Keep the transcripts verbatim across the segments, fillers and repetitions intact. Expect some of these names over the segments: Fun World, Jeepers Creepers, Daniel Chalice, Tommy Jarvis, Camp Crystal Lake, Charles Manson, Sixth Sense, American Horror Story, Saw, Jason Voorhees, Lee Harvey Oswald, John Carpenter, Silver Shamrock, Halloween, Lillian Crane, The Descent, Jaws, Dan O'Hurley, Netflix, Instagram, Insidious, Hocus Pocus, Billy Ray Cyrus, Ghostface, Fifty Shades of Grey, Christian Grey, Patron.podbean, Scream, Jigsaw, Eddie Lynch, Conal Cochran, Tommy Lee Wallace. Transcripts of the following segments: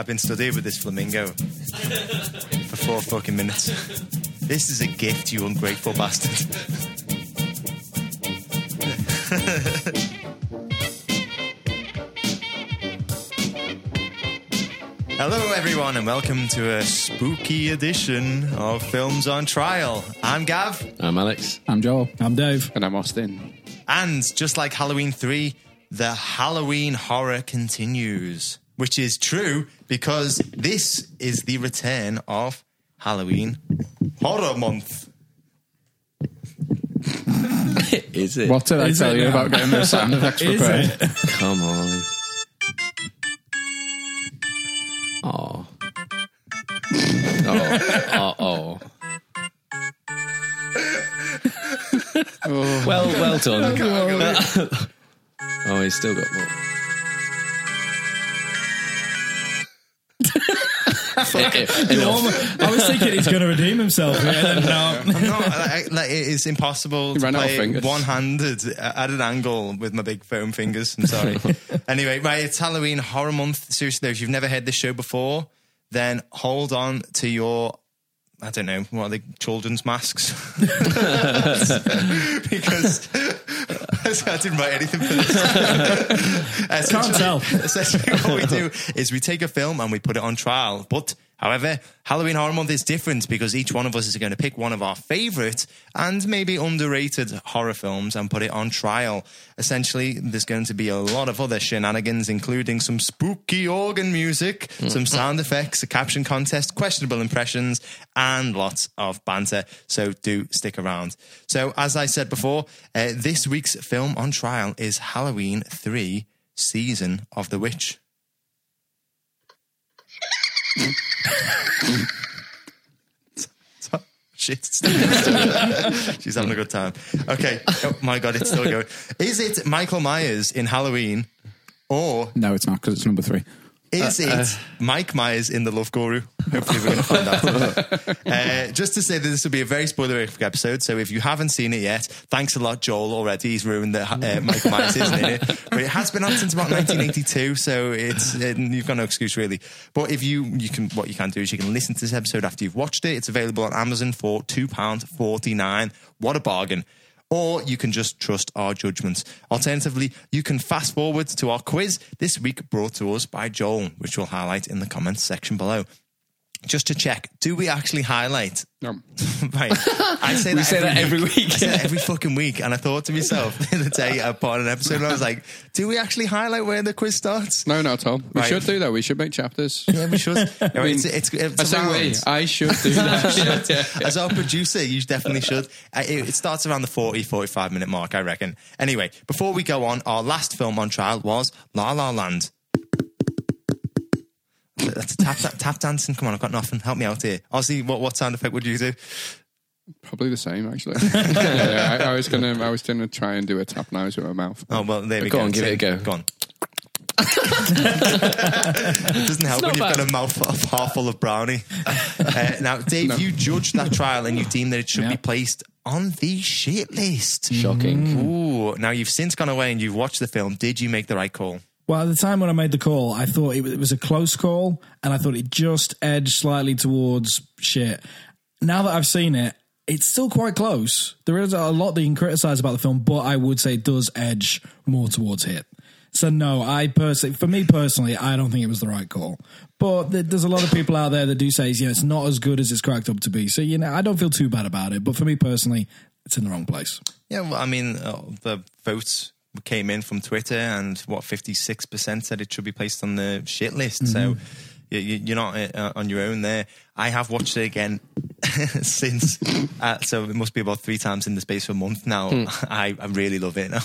I've been studying with this flamingo for four fucking minutes. This is a gift, you ungrateful bastard. Hello, everyone, and welcome to a spooky edition of Films on Trial. I'm Gav. I'm Alex. I'm Joel. I'm Dave. And I'm Austin. And just like Halloween three, the Halloween horror continues, which is true because this is the return of Halloween Horror Month. Is it? What did I is tell you now? About getting those sound effects prepared? Come on. Oh. Oh. Oh. Oh. Well, well done. Oh, he's still got more. It, it almost, I was thinking he's going to redeem himself. Yeah, no, no like, like, it's impossible to play one-handed at an angle with my big foam fingers. I'm sorry. Anyway, right, it's Halloween Horror Month. Seriously, though, if you've never heard this show before, then hold on to your, I don't know, what are they, children's masks? Because I didn't write anything for this. I can't tell. Essentially what we do is we take a film and we put it on trial. But, however, Halloween Horror Month is different because each one of us is going to pick one of our favourite and maybe underrated horror films and put it on trial. Essentially, there's going to be a lot of other shenanigans, including some spooky organ music, mm. some sound effects, a caption contest, questionable impressions, and lots of banter. So do stick around. So, as I said before, uh, this week's film on trial is Halloween three, Season of the Witch. Shit. She's having a good time. Okay. Oh my God, it's still going. Is it Michael Myers in Halloween or... No, it's not because it's number three. Is uh, it uh, Mike Myers in The Love Guru? Hopefully we're going to find out. uh, just to say that this will be a very spoilerific episode, so if you haven't seen it yet, thanks a lot, Joel, already. He's ruined that uh, Mike Myers isn't in it. But it has been out since about nineteen eighty-two, so it's uh, you've got no excuse, really. But if you, you can, what you can do is you can listen to this episode after you've watched it. It's available on Amazon for two pounds forty-nine. What a bargain. Or you can just trust our judgments. Alternatively, you can fast forward to our quiz this week brought to us by Joel, which we'll highlight in the comments section below. Just to check, do we actually highlight? No. Right. I say, that, say every that every week. week. I say that every fucking week. And I thought to myself the other day upon an episode, and I was like, do we actually highlight where the quiz starts? No, not at all. We right. should do that. We should make chapters. Yeah, we should. I mean, it's, it's, it's I say we. I should do that. should. As our producer, you definitely should. It, it starts around the forty, forty-five minute mark, I reckon. Anyway, before we go on, our last film on trial was La La Land. That's a tap, tap, tap dancing. Come on, I've got nothing. Help me out here. Ozzy, what, what sound effect would you do? Probably the same, actually. yeah, I, I was going to I was gonna try and do a tap nose with my mouth. Oh, well, there but we go. Go on, give it a go. Go on. It doesn't help when you've bad. got a mouth a half full of brownie. Uh, now, Dave, no. you judged that trial and you deemed that it should yeah. be placed on the shit list. Shocking. Mm. Ooh. Now, you've since gone away and you've watched the film. Did you make the right call? Well, at the time when I made the call, I thought it was a close call, and I thought it just edged slightly towards shit. Now that I've seen it, it's still quite close. There is a lot that you can criticise about the film, but I would say it does edge more towards hit. So no, I personally, for me personally, I don't think it was the right call. But there's a lot of people out there that do say, you know, it's not as good as it's cracked up to be. So, you know, I don't feel too bad about it. But for me personally, it's in the wrong place. Yeah, well, I mean, uh, the votes... came in from Twitter and what fifty-six percent said it should be placed on the shit list. Mm-hmm. So you're not on your own there. I have watched it again since, uh, so it must be about three times in the space of a month now. Mm. I, I really love it now.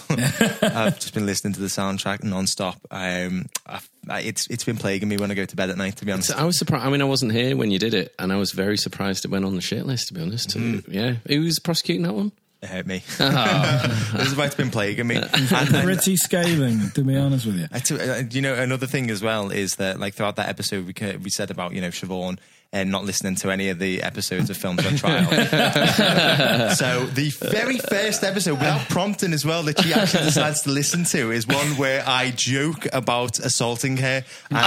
I've just been listening to the soundtrack non-stop. Um, I, it's it's been plaguing me when I go to bed at night, to be honest. So I was surprised. I mean, I wasn't here when you did it, and I was very surprised it went on the shit list, to be honest. Mm. Yeah. Who was prosecuting that one? It hurt me. Oh. This is why it's been plaguing me. And pretty scathing, to be honest with you. I t- uh, you know, another thing as well is that, like, throughout that episode, we c- we said about, you know, Siobhan and not listening to any of the episodes of Films on Trial. So the very first episode, without prompting as well, that she actually decides to listen to is one where I joke about assaulting her. And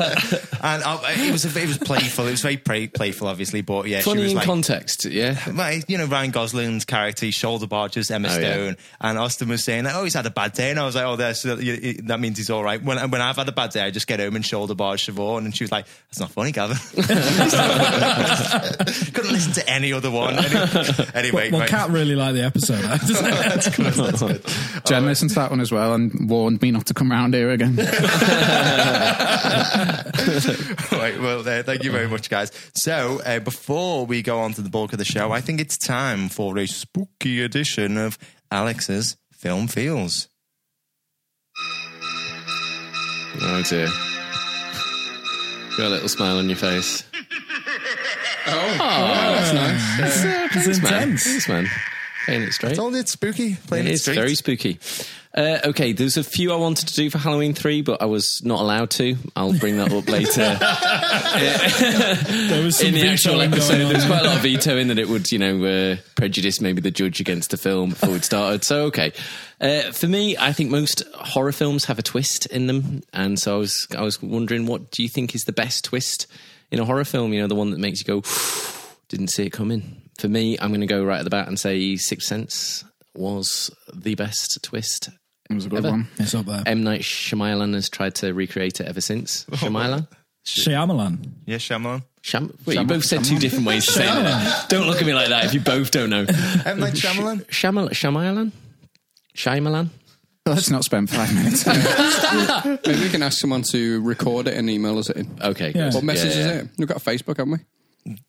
and I, it was it was playful. It was very play, playful, obviously, but yeah, funny she was in like, context. Yeah, you know, Ryan Gosling's character, he shoulder barges Emma oh, Stone, yeah. and Austin was saying, "Oh, he's had a bad day," and I was like, "Oh, that's, that means he's all right." When when I've had a bad day, I just get home and shoulder barge Siobhan, and she was like, "That's not funny, Gavin." Couldn't listen to any other one. Anyway, well, well, Kat really liked the episode. That's good. That's good. Jen right. listened to that one as well and warned me not to come round here again. Right, well, uh, thank you very much, guys. So, uh, before we go on to the bulk of the show, I think it's time for a spooky edition of Alex's Film Feels. Oh, dear. You've got a little smile on your face. Oh, oh, that's nice. It's, uh, it's thanks, intense. Man. Thanks, man. Playing it straight. I told you it's spooky. Playing it, it is straight. Very spooky. Uh, okay, there's a few I wanted to do for Halloween three, but I was not allowed to. I'll bring that up later. There was some in the actual episode, there was quite a lot of vetoing that it would, you know, uh, prejudice maybe the judge against the film before it started. So, okay. Uh, for me, I think most horror films have a twist in them. And so I was, I was wondering, what do you think is the best twist in a horror film? You know, the one that makes you go, didn't see it coming. For me, I'm going to go right at the bat and say Sixth Sense was the best twist. It was a good ever. one. It's up there. M. Night Shyamalan has tried to recreate it ever since. Oh, Shyamalan? Shyamalan. Yeah, Shyamalan. Sham- Wait, Sham- you both said Sham- two different ways to say it. Don't look at me like that if you both don't know. M. Night Shyamalan? Shyamalan? Shyamalan? Shyamalan? Let's not spend five minutes. Maybe we can ask someone to record it and email us it in. Okay. Yeah. What message yeah, yeah. is it? We've got a Facebook, haven't we?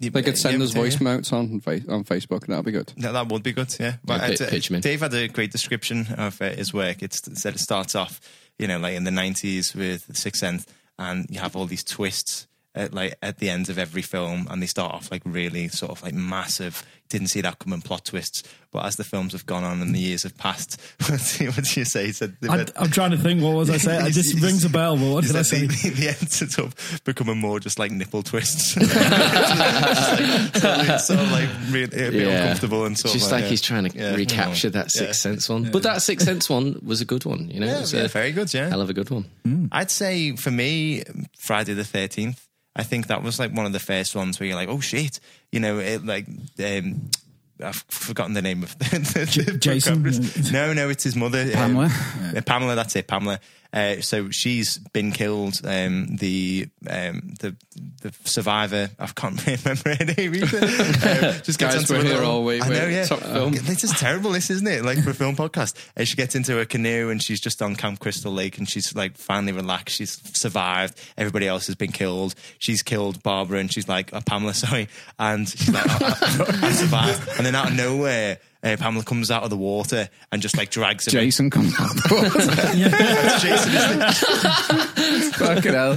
They could send yeah, us voice notes on on Facebook, and that'd be good. Yeah, that would be good. Yeah, but yeah, pitch, I, pitch Dave had a great description of uh, his work. It's, it said it starts off, you know, like in the nineties with Sixth Sense, and you have all these twists at, like at the ends of every film, and they start off like really sort of like massive. Didn't see that coming plot twists, but as the films have gone on and the years have passed, what do you say? You said I, I'm trying to think. What was I saying? It just rings a bell. But what did I say? The, the end ends up becoming more just like nipple twists. It's like, totally, sort of like really it'd be yeah. uncomfortable and sort just of like, like he's yeah. trying to yeah, recapture that Sixth yeah. Sense one. Yeah. But that Sixth Sense one was a good one. You know, yeah, it was yeah, a, very good. Yeah, I love a good one. Mm. I'd say for me, Friday the thirteenth. I think that was like one of the first ones where you're like, oh shit, you know, it like um, I've forgotten the name of the, the, the Jason. Program. No, no, it's his mother, Pamela. Um, yeah. Pamela, that's it, Pamela. Uh, so she's been killed. Um, the um, the the survivor, I can't remember her name either. Uh, just gets Guys, into her all week. I know, yeah. Top film. This is terrible, this isn't it? Like for a film podcast. And she gets into a canoe and she's just on Camp Crystal Lake and she's like finally relaxed. She's survived. Everybody else has been killed. She's killed Barbara and she's like, oh, Pamela, sorry. And she's like, oh, I, I survived. And then out of nowhere, Uh, Pamela comes out of the water and just like drags him. Jason in. comes out of the water. Yeah. Jason is fucking hell.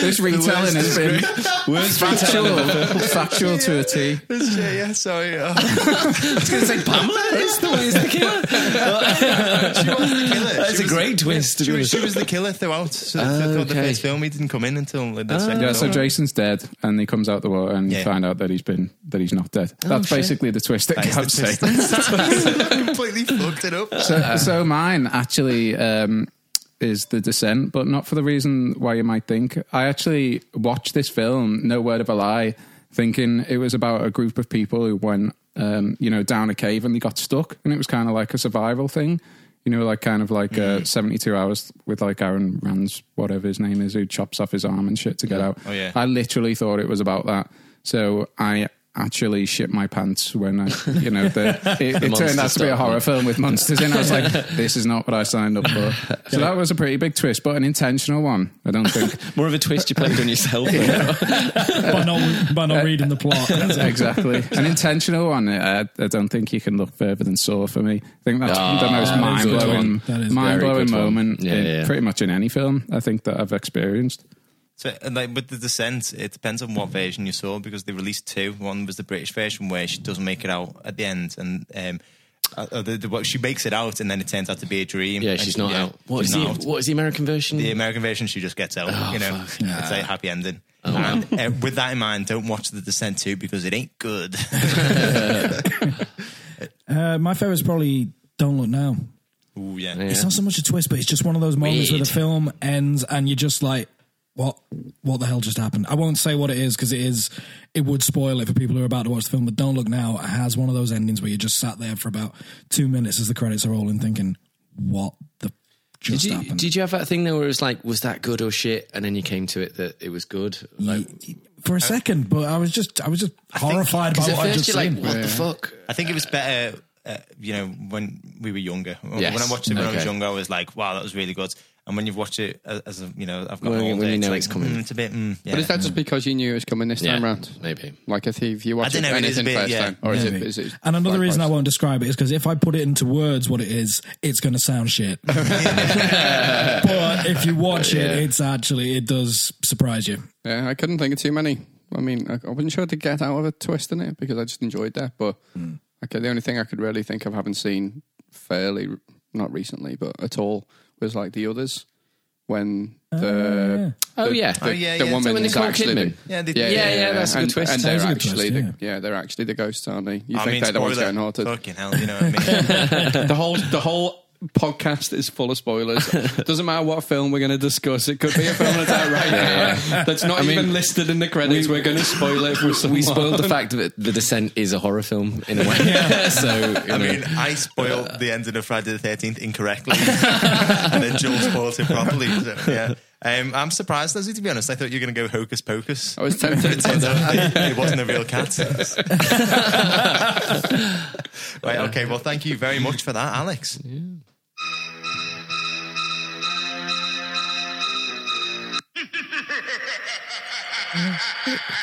This retelling has been worst factual, factual to a T. Yeah, yeah, sorry. Oh. I was going to say Pamela is the, is the killer. She wasn't the killer. That's a great the, twist. She was, she was the killer throughout. So uh, throughout okay. the first film, he didn't come in until the uh, second. Yeah, so Jason's dead, and he comes out the water, and yeah. you find out that he's been that he's not dead. Oh, That's shit. basically the twist that Gav's saying. Completely fucked it up. So, so mine actually um, is The Descent, but not for the reason why you might think. I actually watched this film, no word of a lie, thinking it was about a group of people who went, um, you know, down a cave and they got stuck, and it was kind of like a survival thing, you know, like kind of like mm. uh, seventy-two hours with like Aaron Rand's whatever his name is, who chops off his arm and shit to get yeah. out. Oh yeah, I literally thought it was about that. So I. actually shit my pants when I, you know, the, it, the it turned out to be a horror film with monsters in. I was like, this is not what I signed up for. So that was a pretty big twist, but an intentional one, I don't think. More of a twist you played on yourself. Yeah. by not, by not uh, reading the plot. Exactly. An intentional one. I, I don't think you can look further than Saw for me. I think that's oh, the most mind-blowing mind-blowing moment yeah, in, yeah. pretty much in any film I think that I've experienced. So, like with The Descent, it depends on what version you saw, because they released two. One was the British version where she doesn't make it out at the end, and um, uh, the, the, she makes it out, and then it turns out to be a dream. Yeah, she's not yeah, out. What is, not the, out. What is the American version? The American version, she just gets out. Oh, you know, fuck. Nah. It's like a happy ending. Oh, and wow. uh, with that in mind, don't watch The Descent two because it ain't good. uh, my favorite is probably Don't Look Now. Ooh, yeah. yeah. It's not so much a twist, but it's just one of those moments Weird. where the film ends, and you're just like, what what the hell just happened? I won't say what it is because it is it would spoil it for people who are about to watch the film, but Don't Look Now has one of those endings where you just sat there for about two minutes as the credits are rolling thinking, what the just did you, happened? Did you have that thing though where it was like, was that good or shit? And then you came to it that it was good? Like, yeah, for a second, but I was just I was just I horrified think, by what I just seen. Like, what yeah. the fuck? I think it was better... Uh, you know, when we were younger, yes. when I watched it when okay. I was younger, I was like, "Wow, that was really good." And when you've watched it, as, as a, you know, I've got well, all day, you know it's, it's like, coming. Mm, it's a bit, mm, yeah. But is that just because you knew it was coming this time yeah, round? Maybe. Like if you, if you watch it, anything it is a bit, first yeah. time, or is it, is it? And another reason I won't describe it is because if I put it into words, what it is, it's going to sound shit. But if you watch yeah. it, it's actually it does surprise you. Yeah, I couldn't think of too many. I mean, I wasn't sure to get out of a twist in it because I just enjoyed that, but. Mm. Okay, the only thing I could really think of having seen fairly, not recently, but at all, was like The Others, when the... Oh, yeah. The, oh, yeah. The, oh, yeah, the yeah. woman is actually... The, yeah, they, yeah, yeah, yeah, yeah, that's and, a good twist. And they're actually... Twist, yeah. The, yeah, they're actually the ghosts, aren't they? You I think mean, they're the ones getting haunted. Fucking hell, you know what I mean? the whole... The whole podcast is full of spoilers. Doesn't matter what film we're going to discuss. It could be a film that's out right yeah, now yeah. that's not I even mean, listed in the credits. We, we're going to spoil it. For we spoiled the fact that The Descent is a horror film in a way. Yeah. So I know. mean, I spoiled uh, the ending of Friday the thirteenth incorrectly, and then Joel spoiled it properly. So, yeah. Um, I'm surprised, Leslie, to be honest. I thought you were going to go Hocus Pocus. I was tempted. It turns out it wasn't a real cat. Right, okay. Well, thank you very much for that, Alex. Yeah.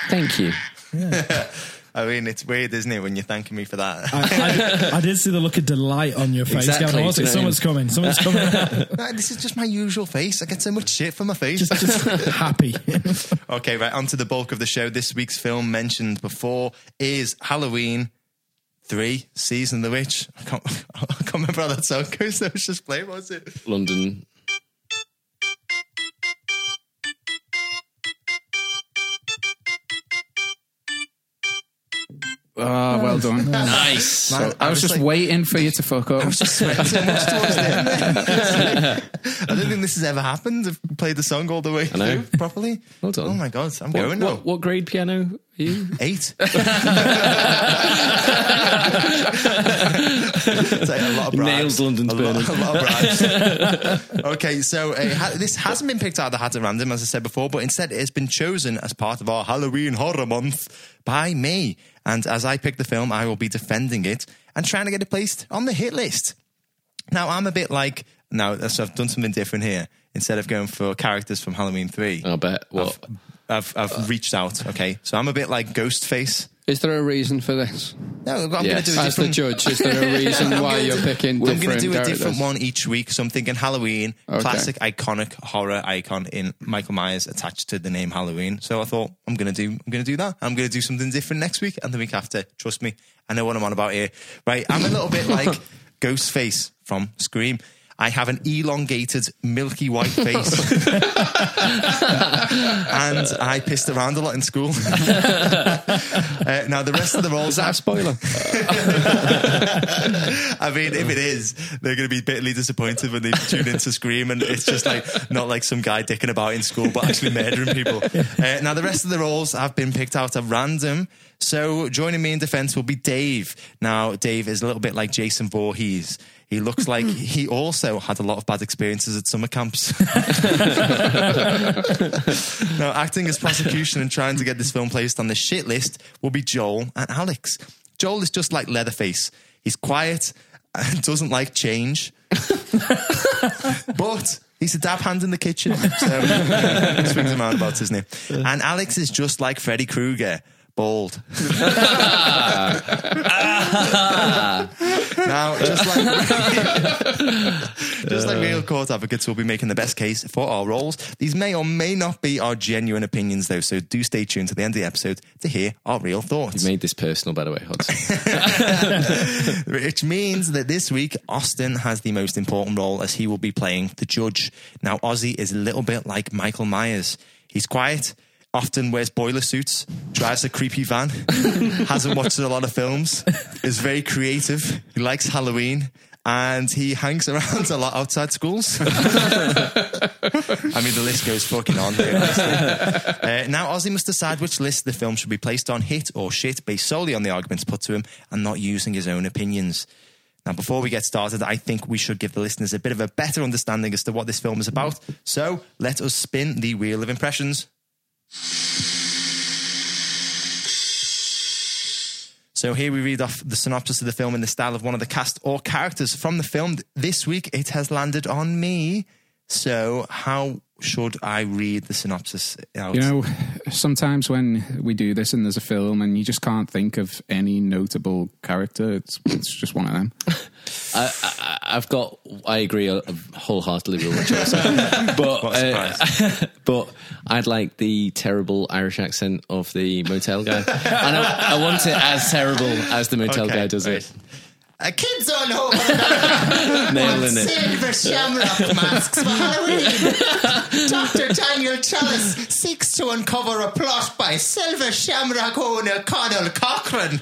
Thank you. Yeah. I mean, it's weird, isn't it, when you're thanking me for that? I, I, I did see the look of delight on your face. Exactly. Like, someone's coming. Someone's coming. No, this is just my usual face. I get so much shit for my face. Just, just happy. Okay, right, on to the bulk of the show. This week's film mentioned before is Halloween three, Season of the Witch. I can't, I can't remember how that song goes. That was just playing, what was it? London... Ah, oh, well done. Nice. So, Man, I, I was, was just like, waiting for you to fuck up. I was just sweating so much towards the end. I don't think this has ever happened. I've played the song all the way through properly. Well done. Oh my God, I'm what, going now. What, what grade piano are you? Eight. It's like a lot of bribes. Nails London's a burning. Lot, a lot of bribes. Okay, so uh, ha- this hasn't been picked out of the hat at random, as I said before, but instead it has been chosen as part of our Halloween Horror Month by me. And as I pick the film, I will be defending it and trying to get it placed on the hit list. Now, I'm a bit like, now, so I've done something different here. Instead of going for characters from Halloween three. I bet. Well, I've, I've, I've reached out, okay? So I'm a bit like Ghostface. Is there a reason for this? No, I'm yes. going to do a different... As the judge, is there a reason why you're picking different I'm going to do a characters? Different one each week. So I'm thinking Halloween, okay. Classic iconic horror icon in Michael Myers attached to the name Halloween. So I thought, I'm going to do I'm going to do that. I'm going to do something different next week and the week after. Trust me, I know what I'm on about here. Right, I'm a little bit like Ghostface from Scream. I have an elongated, milky white face. And I pissed around a lot in school. uh, now, the rest of the roles... Is that a spoiler? I mean, if it is, they're going to be bitterly disappointed when they tune in to Scream and it's just like, not like some guy dicking about in school, but actually murdering people. Uh, now, the rest of the roles have been picked out at random. So, joining me in defense will be Dave. Now, Dave is a little bit like Jason Voorhees. He looks like he also had a lot of bad experiences at summer camps. Now, acting as prosecution and trying to get this film placed on the shit list will be Joel and Alex. Joel is just like Leatherface. He's quiet and doesn't like change. But... he's a dab hand in the kitchen. So he swings around about, isn't he? And Alex is just like Freddy Krueger. Bald. Now, just like just like real court advocates will be making the best case for our roles. These may or may not be our genuine opinions, though, so do stay tuned to the end of the episode to hear our real thoughts. You made this personal, by the way, Hudson. Which means that this week, Austin has the most important role as he will be playing the judge. Now, Ozzy is a little bit like Michael Myers. He's quiet, often wears boiler suits, drives a creepy van, hasn't watched a lot of films, is very creative, he likes Halloween, and he hangs around a lot outside schools. I mean, the list goes fucking on there. Uh, now Ozzy must decide which list the film should be placed on, hit or shit, based solely on the arguments put to him and not using his own opinions. Now, before we get started, I think we should give the listeners a bit of a better understanding as to what this film is about. So let us spin the wheel of impressions. So here we read off the synopsis of the film in the style of one of the cast or characters from the film. This week it has landed on me. So how should I read the synopsis out? You know, sometimes when we do this and there's a film and you just can't think of any notable character, it's, it's just one of them. I, I, I've got, I agree wholeheartedly with what you're saying, but, uh, but I'd like the terrible Irish accent of the motel guy. And I, I want it as terrible as the motel okay, guy does right. it. A kid's on home on Nailing it. Silver Shamrock masks for Halloween. Doctor Daniel Chalice seeks to uncover a plot by Silver Shamrock owner Conal Cochran.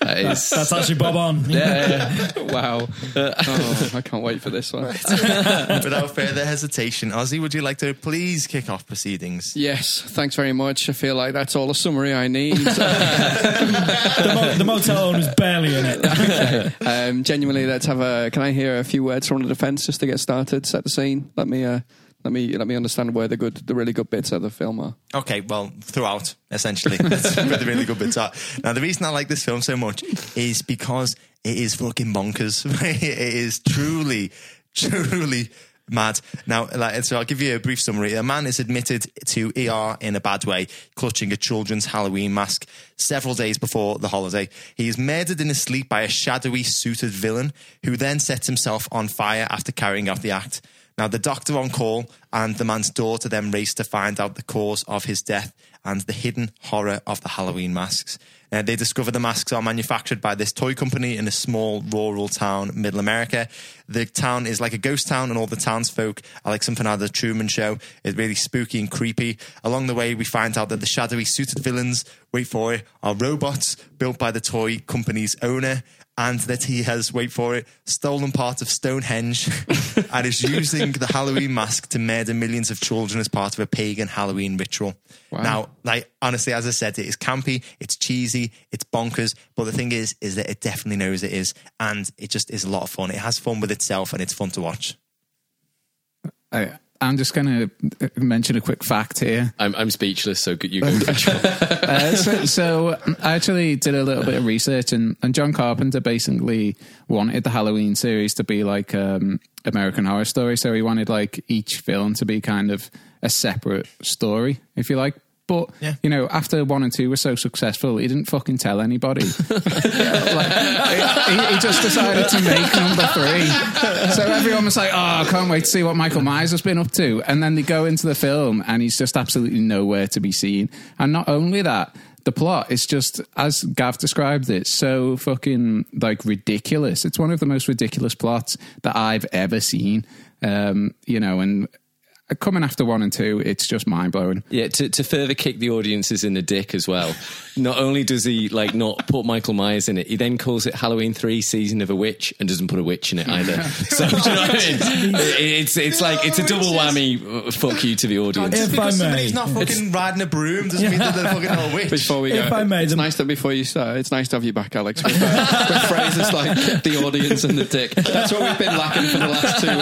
That is... That's actually Bob on. Yeah, yeah. Wow. Oh, I can't wait for this one. Without further hesitation, Ozzy, would you like to please kick off proceedings? Yes, thanks very much. I feel like that's all the summary I need. the, mo- the motel owner's barely in it. Okay. Um, genuinely, let's have a... Can I hear a few words from the defence just to get started? Set the scene. Let me... Uh, Let me let me understand where the good, the really good bits of the film are. Okay, well, throughout, essentially. That's where the really good bits are. Now, the reason I like this film so much is because it is fucking bonkers. It is truly, truly mad. Now, like, so I'll give you a brief summary. A man is admitted to E R in a bad way, clutching a children's Halloween mask several days before the holiday. He is murdered in his sleep by a shadowy, suited villain who then sets himself on fire after carrying out the act. Now, the doctor on call and the man's daughter then race to find out the cause of his death and the hidden horror of the Halloween masks. Now, they discover the masks are manufactured by this toy company in a small rural town, Middle America. The town is like a ghost town and all the townsfolk are like something out of the Truman Show. It's really spooky and creepy. Along the way, we find out that the shadowy suited villains, wait for it, are robots built by the toy company's owner. And that he has, wait for it, stolen part of Stonehenge and is using the Halloween mask to murder millions of children as part of a pagan Halloween ritual. Wow. Now, like, honestly, as I said, it is campy, it's cheesy, it's bonkers, but the thing is, is that it definitely knows it is, and it just is a lot of fun. It has fun with itself, and it's fun to watch. I, I'm just going to mention a quick fact here. I'm, I'm speechless, so you go. uh, so, so I actually did a little bit of research, and, and John Carpenter basically wanted the Halloween series to be like um, American Horror Story, so he wanted like each film to be kind of a separate story, if you like. But, yeah. you know, after one and two were so successful, he didn't fucking tell anybody. like, he, he just decided to make number three. So everyone was like, oh, I can't wait to see what Michael Myers has been up to. And then they go into the film and he's just absolutely nowhere to be seen. And not only that, the plot is just, as Gav described it, so fucking, like, ridiculous. It's one of the most ridiculous plots that I've ever seen, um, you know, and... Coming after one and two, it's just mind-blowing. Yeah, to, to further kick the audiences in the dick as well, not only does he, like, not put Michael Myers in it, he then calls it Halloween three Season of a Witch and doesn't put a witch in it either. So, do you know what I mean? It's, it's like, it's a double whammy fuck you to the audience. If I may. He's not fucking it's, riding a broom, doesn't mean that they're fucking not a witch. Before we go, if I may, it's nice that before you start, it's nice to have you back, Alex. With phrases like, kick the audience in the dick. That's what we've been lacking for the last two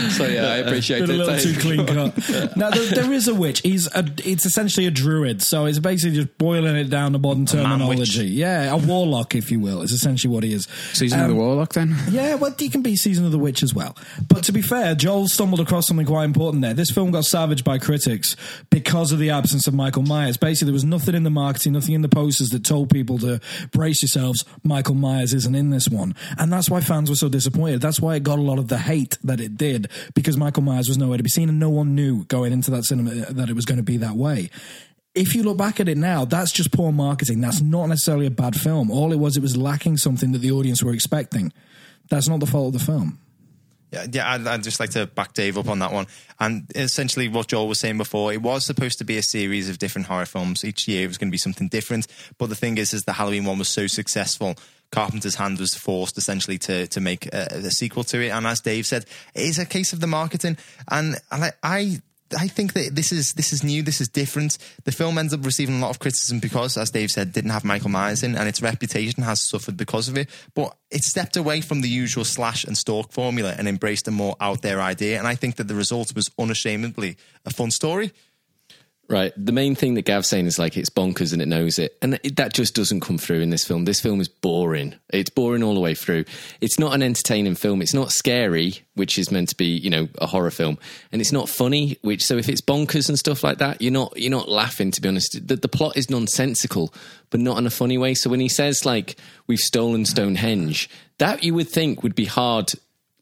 weeks. So, yeah, I appreciate been it. A little too clean. Now there, there is a witch. He's a, it's essentially a druid, so it's basically just boiling it down to modern terminology. Yeah, a warlock, if you will, is essentially what he is. Season um, of the Warlock, then. Yeah, well, he can be Season of the Witch as well. But to be fair, Joel stumbled across something quite important there. This film got savaged by critics because of the absence of Michael Myers. Basically, there was nothing in the marketing, nothing in the posters that told people to brace yourselves. Michael Myers isn't in this one, and that's why fans were so disappointed. That's why it got a lot of the hate that it did, because Michael Myers was nowhere to be seen, and no one knew going into that cinema that it was going to be that way. If you look back at it now, that's just poor marketing. That's not necessarily a bad film. All it was, it was lacking something that the audience were expecting. That's not the fault of the film. Yeah, yeah, I'd, I'd just like to back Dave up on that one. And essentially what Joel was saying before, it was supposed to be a series of different horror films. Each year it was going to be something different. But the thing is, is the Halloween one was so successful Carpenter's hand was forced essentially to to make a, a sequel to it. And as Dave said, it is a case of the marketing. And, and I, I I think that this is this is new, this is different. The film ends up receiving a lot of criticism because, as Dave said, didn't have Michael Myers in, and its reputation has suffered because of it. But it stepped away from the usual slash and stalk formula and embraced a more out there idea. And I think that the result was unashamedly a fun story. Right. The main thing that Gav's saying is like, it's bonkers and it knows it. And it, that just doesn't come through in this film. This film is boring. It's boring all the way through. It's not an entertaining film. It's not scary, which is meant to be, you know, a horror film. And it's not funny, which, so if it's bonkers and stuff like that, you're not, you're not laughing, to be honest. The, the plot is nonsensical, but not in a funny way. So when he says like, we've stolen Stonehenge, that you would think would be hard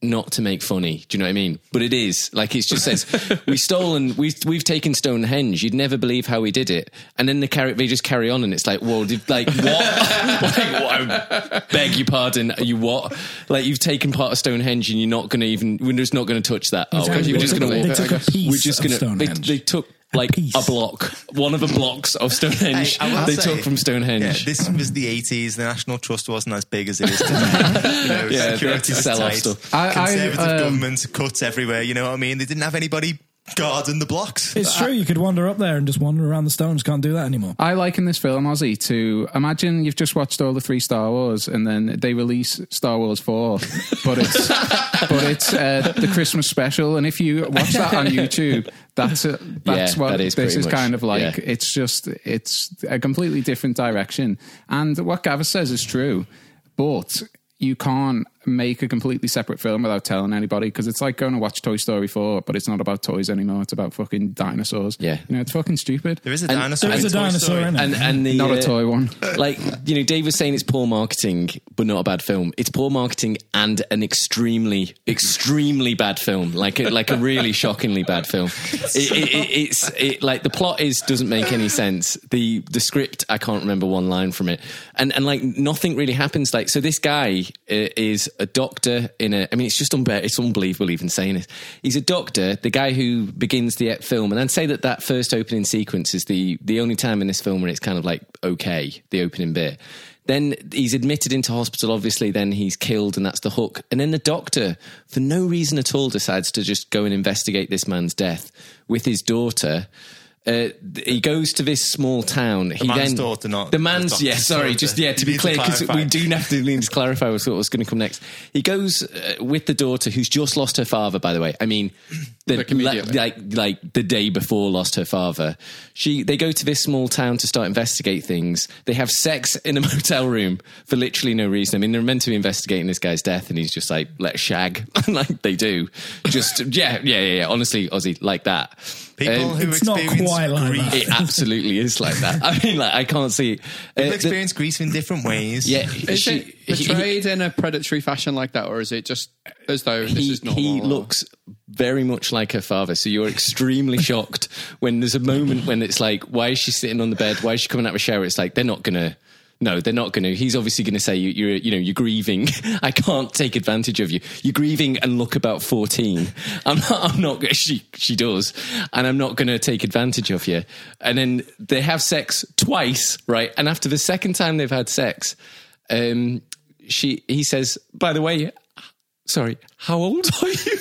not to make funny. Do you know what I mean? But it is. Like, it just says, we've stolen, we've, we've taken Stonehenge. You'd never believe how we did it. And then the carry, they just carry on and it's like, well, did, like, what? Like, what? I beg your pardon. Are you what? Like, you've taken part of Stonehenge and you're not going to even, we're just not going to touch that. Oh, exactly. We're just going to walk. They took a piece we're just gonna, of Stonehenge. They, they took... like a, a block, one of the blocks of Stonehenge I, I they say, took from Stonehenge. Yeah, this was the eighties. The National Trust wasn't as big as it is today. You know, yeah, security sell-off stuff. I, Conservative I, um, governments, cuts everywhere. You know what I mean? They didn't have anybody guarding the blocks. It's true. I, you could wander up there and just wander around the stones. Can't do that anymore. I liken this film, Ozzy, to imagine you've just watched all the three Star Wars, and then they release Star Wars Four, but it's but it's uh, the Christmas special. And if you watch that on YouTube. That's a, that's yeah, what that is this is much. Kind of like. Yeah. It's just, it's a completely different direction. And what Gavin says is true, but you can't make a completely separate film without telling anybody, because it's like going to watch Toy Story four, but it's not about toys anymore. It's about fucking dinosaurs. Yeah. You know, it's fucking stupid. There is a dinosaur. There is a dinosaur in it. And, and the, not uh, a toy one. Like, you know, Dave was saying it's poor marketing, but not a bad film. It's poor marketing and an extremely, extremely bad film. Like, a, like a really shockingly bad film. It, it, it, it's it, like the plot is doesn't make any sense. The the script, I can't remember one line from it. And and like nothing really happens. Like, so this guy is a doctor in a, I mean, it's just unbe- it's unbelievable even saying it. He's a doctor, the guy who begins the film, and I'd say that that first opening sequence is the the only time in this film where it's kind of like, okay, the opening bit. Then he's admitted into hospital, obviously, then he's killed, and that's the hook. And then the doctor, for no reason at all, decides to just go and investigate this man's death with his daughter. Uh, he goes to this small town. The he man's then, daughter, not the man's. The yeah, sorry, daughter. just yeah. To you be clear, because we do have to need to clarify what's, what's going to come next. He goes uh, with the daughter, who's just lost her father. By the way, I mean, the, like, like, like like the day before, lost her father. She they go to this small town to start investigate things. They have sex in a motel room for literally no reason. I mean, they're meant to be investigating this guy's death, and he's just like, let's shag, like they do. Just yeah, yeah, yeah, yeah. Honestly, Ozzy, like that. People um, who it's experience not quite like grief. That. It absolutely is like that. I mean, like, I can't see. Uh, People experience the, grief in different ways. Yeah. Is she, it portrayed in a predatory fashion like that, or is it just as though he, this is normal? He looks very much like her father, so you're extremely shocked when there's a moment when it's like, why is she sitting on the bed? Why is she coming out of a shower? It's like, they're not going to. No, they're not going to. He's obviously going to say, you, you're, you know, you're grieving. I can't take advantage of you. You're grieving and look about fourteen. I'm not, I'm not, she, she does. And I'm not going to take advantage of you. And then they have sex twice, right? And after the second time they've had sex, um, she, he says, by the way, sorry, how old are you?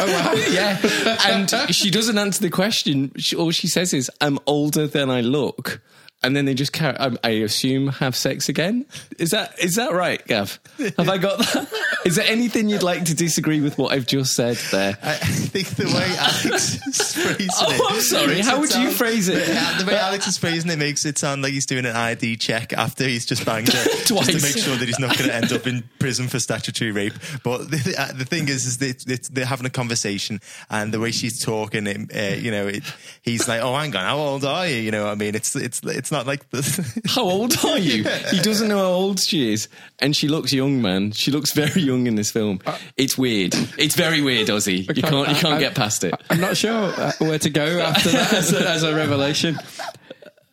Oh, wow. Yeah. And she doesn't answer the question. She, all she says is, I'm older than I look. And then they just carry, I assume, have sex again. Is that is that right, Gav? Have I got that? Is there anything you'd like to disagree with what I've just said there? I think the way Alex is phrasing it. Oh, I'm sorry. How would sound, you phrase it? The way Alex is phrasing it makes it sound like he's doing an I D check after he's just banged it. Twice. Just to make sure that he's not going to end up in prison for statutory rape. But the, uh, the thing is, is that they, they're having a conversation, and the way she's talking, it, uh, you know, it, he's like, oh, hang on, how old are you? You know what I mean? It's it's it's. It's not like this. How old are you? Yeah. He doesn't know how old she is. And she looks young, man. She looks very young in this film. Uh, it's weird. It's very weird, Ozzy. You can't, you can't I, get past it. I'm not sure where to go after that as a, as a revelation.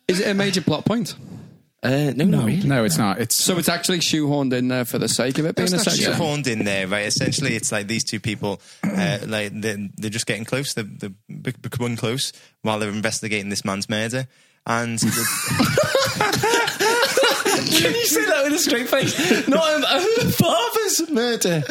Is it a major plot point? Uh, no, no, really. no, it's not. It's so it's actually shoehorned in there for the sake of it being a section. Shoehorned in there, right? Essentially, it's like these two people, uh, like they're, they're just getting close. They're, they're becoming close while they're investigating this man's murder. And the Can you say that with a straight face? Not um, our father's murder.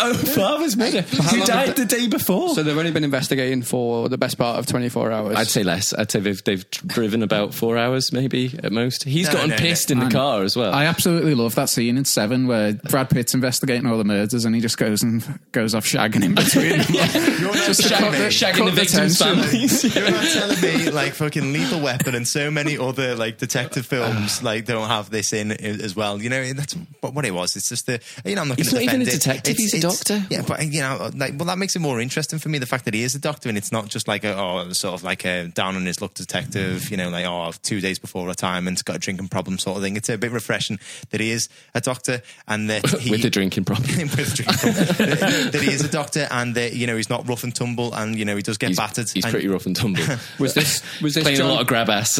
Our father's murder. Who died the day before. So they've only been investigating for the best part of twenty-four hours. I'd say less. I'd say they've, they've driven about four hours maybe at most. He's no, gotten no, pissed no. in the car as well. I absolutely love that scene in Seven where Brad Pitt's investigating all the murders and he just goes and goes off shagging in between. yeah. You're not just shagging, the, shagging the victims' families. You're not telling me like fucking Lethal Weapon and so many other like detective films like don't have this in as well. You know, that's what it was. It's just the, you know, I'm not going to defend it. He's not even a detective, it's, he's a doctor. Yeah, but you know, like, well, that makes it more interesting for me, the fact that he is a doctor and it's not just like a, oh, sort of like a down on his luck detective, you know, like, oh, two days before retirement, got a drinking problem sort of thing. It's a bit refreshing that he is a doctor and that he... with a drinking problem. with a drinking problem. that, that he is a doctor and that, you know, he's not rough and tumble and, you know, he does get he's, battered. He's and, pretty rough and tumble. was this... Was this playing John, a lot of grab ass.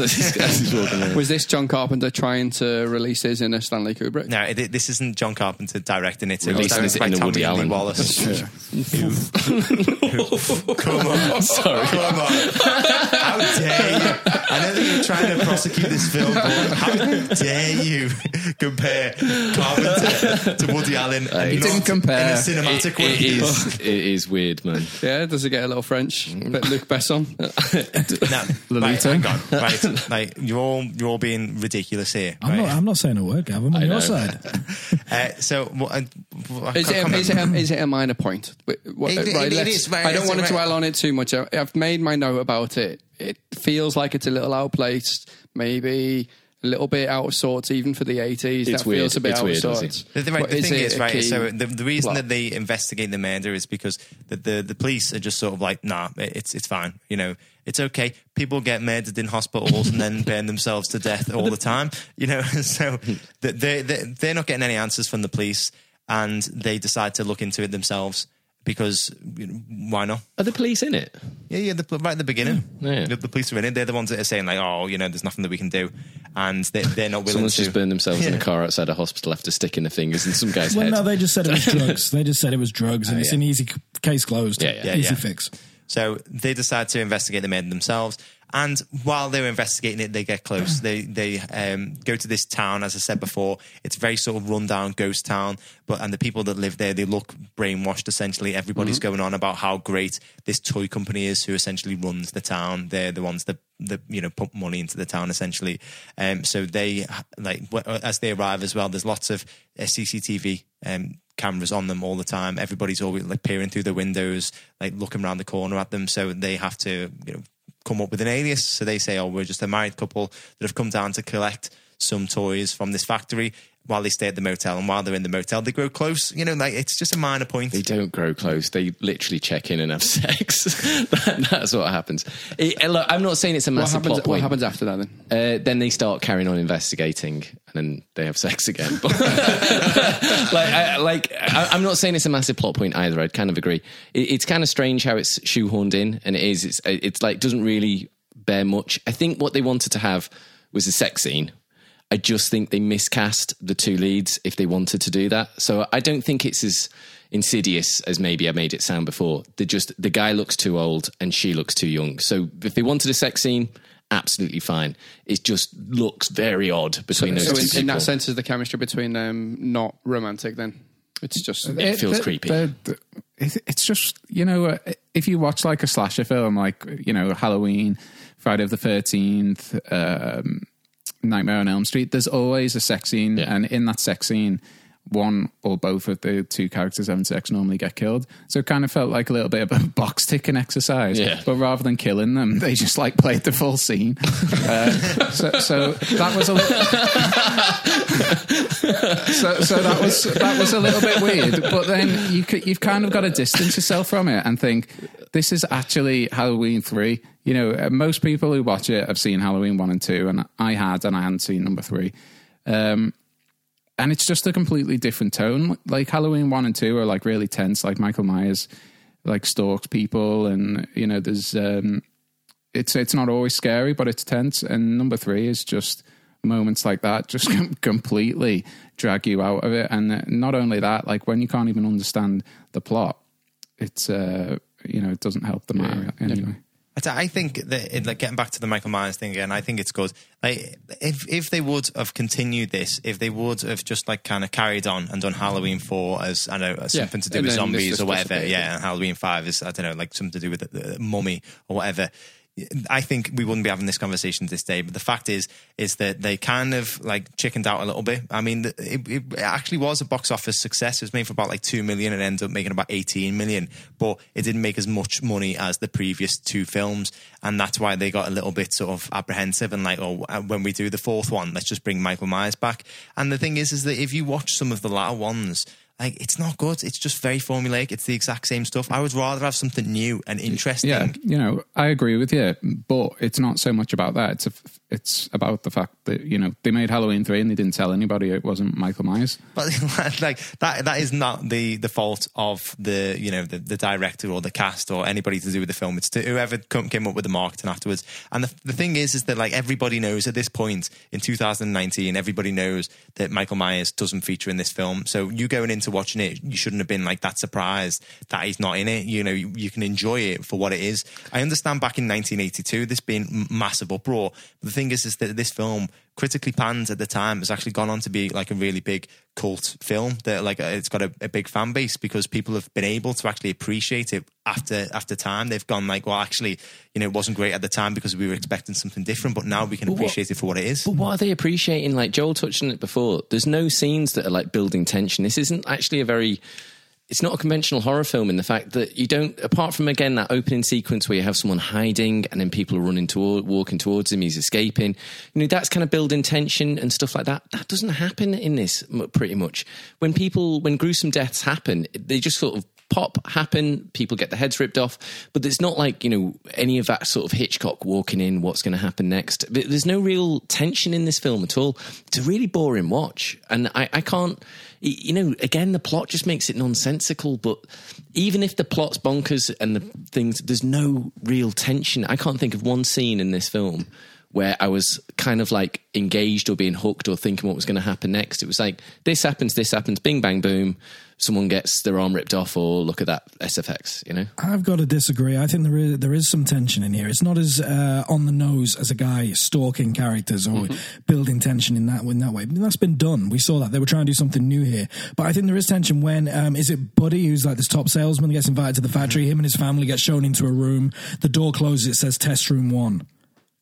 Was this John Carpenter trying to release his inner Stanley Kubrick? No, it, this isn't John Carpenter directing it. It was directed by Tommy Lee Allen. Wallace. Sure. Come on. Sorry. Come on. How dare you? I know that you're trying to prosecute this film, but how dare you compare Carpenter to Woody Allen? Uh, he didn't compare. In a cinematic it, way. It is, it is weird, man. Yeah, does it get a little French? But Luc Besson. No, right, hang on. Right, like, you're all, you're all being ridiculous here. I'm, right? not, I'm not saying a word, Gavin, I'm on I your know. side. uh, so, well, I, well, I is, it a, is, it a, is it a minor point? What, it, right, it, it is, right, I don't want to right. dwell on it too much. I, I've made my note about it. It feels like it's a little outplaced, maybe a little bit out of sorts, even for the eighties. It's that weird. feels a bit it's out weird, of sorts. The, the, right, the is thing is, right, so the, the reason plot. that they investigate the murder is because the, the, the police are just sort of like, nah, it's it's fine, you know. It's okay. People get murdered in hospitals and then burn themselves to death all the time, you know. So they're, they're not getting any answers from the police and they decide to look into it themselves because why not? Are the police in it? Yeah, yeah, the, right at the beginning. Yeah. The, the police are in it. They're the ones that are saying like, oh, you know, there's nothing that we can do. And they, they're not willing Someone's to... Someone's just burned themselves yeah. in a car outside a hospital after sticking their fingers in some guy's well, head. Well, no, they just said it was drugs. They just said it was drugs and oh, yeah. it's an easy case closed. Yeah, yeah, yeah, easy yeah. fix. So they decide to investigate the murder themselves. And while they're investigating it, they get close. They they um, go to this town, as I said before. It's a very sort of run-down ghost town. But and the people that live there, they look brainwashed, essentially. Everybody's mm-hmm. going on about how great this toy company is who essentially runs the town. They're the ones that, that you know, pump money into the town, essentially. Um, so they, like, as they arrive as well, there's lots of uh, C C T V um cameras on them all the time. Everybody's always like peering through the windows, like looking around the corner at them. So they have to, you know, come up with an alias. So they say, oh, we're just a married couple that have come down to collect some toys from this factory while they stay at the motel. And while they're in the motel, they grow close. You know, like, it's just a minor point. They don't grow close. They literally check in and have sex. that, that's what happens. It, look, I'm not saying it's a massive what happens, plot point. What happens after that then? Uh, then they start carrying on investigating and then they have sex again. like, I, like I, I'm not saying it's a massive plot point either. I'd kind of agree. It, it's kind of strange how it's shoehorned in, and it is. It's, it's like, doesn't really bear much. I think what they wanted to have was a sex scene. I just think they miscast the two leads if they wanted to do that. So I don't think it's as insidious as maybe I made it sound before. They're just, the guy looks too old and she looks too young. So if they wanted a sex scene, absolutely fine. It just looks very odd between so, those so two in, people. In that sense, is the chemistry between them um, not romantic then? It's just... It, it feels the, creepy. The, the, it's just, you know, uh, if you watch like a slasher film, like, you know, Halloween, Friday the thirteenth, um... Nightmare on Elm Street, there's always a sex scene, yeah. and in that sex scene, one or both of the two characters having sex normally get killed. So it kind of felt like a little bit of a box ticking exercise, yeah. but rather than killing them, they just like played the full scene. uh, so, so that was a little, so, so that was that was a little bit weird. But then you could, you've kind of got to distance yourself from it and think this is actually Halloween three. You know, most people who watch it have seen Halloween one and two, and I had, and I hadn't seen number three. Um, And it's just a completely different tone. Like Halloween one and two are like really tense. Like Michael Myers, like stalks people, and you know, there's um, it's it's not always scary, but it's tense. And number three is just moments like that just completely drag you out of it. And not only that, like when you can't even understand the plot, it's uh, you know, it doesn't help the matter yeah. anyway. I think that, like, getting back to the Michael Myers thing again, I think it's good. Like, if if they would have continued this, if they would have just like kind of carried on and done Halloween four as, I don't know, something yeah. to do and with zombies or whatever, bit, yeah, and Halloween five is, I don't know, like something to do with the, the mummy or whatever, I think we wouldn't be having this conversation this day. But the fact is, is that they kind of like chickened out a little bit. I mean, it, it actually was a box office success. It was made for about like two million and ended up making about eighteen million, but it didn't make as much money as the previous two films. And that's why they got a little bit sort of apprehensive and like, oh, when we do the fourth one, let's just bring Michael Myers back. And the thing is, is that if you watch some of the latter ones, like, it's not good. It's just very formulaic. It's the exact same stuff. I would rather have something new and interesting. Yeah, you know, I agree with you, but it's not so much about that. It's a, it's about the fact that, you know, they made Halloween three and they didn't tell anybody it wasn't Michael Myers. But like that that is not the, the fault of the, you know, the, the director or the cast or anybody to do with the film. It's to whoever came up with the marketing afterwards. And the, the thing is, is that like everybody knows at this point in two thousand nineteen, everybody knows that Michael Myers doesn't feature in this film. So you going into watching it, you shouldn't have been like that surprised that he's not in it. You know, you, you can enjoy it for what it is. I understand back in nineteen eighty-two this being massive uproar, but the thing is is that this film, critically panned at the time, has actually gone on to be like a really big cult film that like it's got a, a big fan base because people have been able to actually appreciate it after after time. They've gone like, well, actually, you know, it wasn't great at the time because we were expecting something different, but now we can but appreciate what, it for what it is. But what are they appreciating? Like Joel touched on it before, there's no scenes that are like building tension. This isn't actually a very it's not a conventional horror film in the fact that you don't, apart from, again, that opening sequence where you have someone hiding and then people are running toward, walking towards him, he's escaping. You know, that's kind of building tension and stuff like that. That doesn't happen in this, pretty much. When people, when gruesome deaths happen, they just sort of pop, happen, people get their heads ripped off, but it's not like, you know, any of that sort of Hitchcock walking in, what's going to happen next. There's no real tension in this film at all. It's a really boring watch, and I, I can't, you know, again, the plot just makes it nonsensical, but even if the plot's bonkers and the things, there's no real tension. I can't think of one scene in this film where I was kind of like engaged or being hooked or thinking what was going to happen next. It was like, this happens, this happens, bing, bang, boom. Someone gets their arm ripped off, or look at that S F X, you know? I've got to disagree. I think there is, there is some tension in here. It's not as uh, on the nose as a guy stalking characters or mm-hmm. building tension in that, in that way. I mean, that's been done. We saw that. They were trying to do something new here. But I think there is tension when, um, is it Buddy, who's like this top salesman, gets invited to the factory, him and his family get shown into a room, the door closes, it says test room one.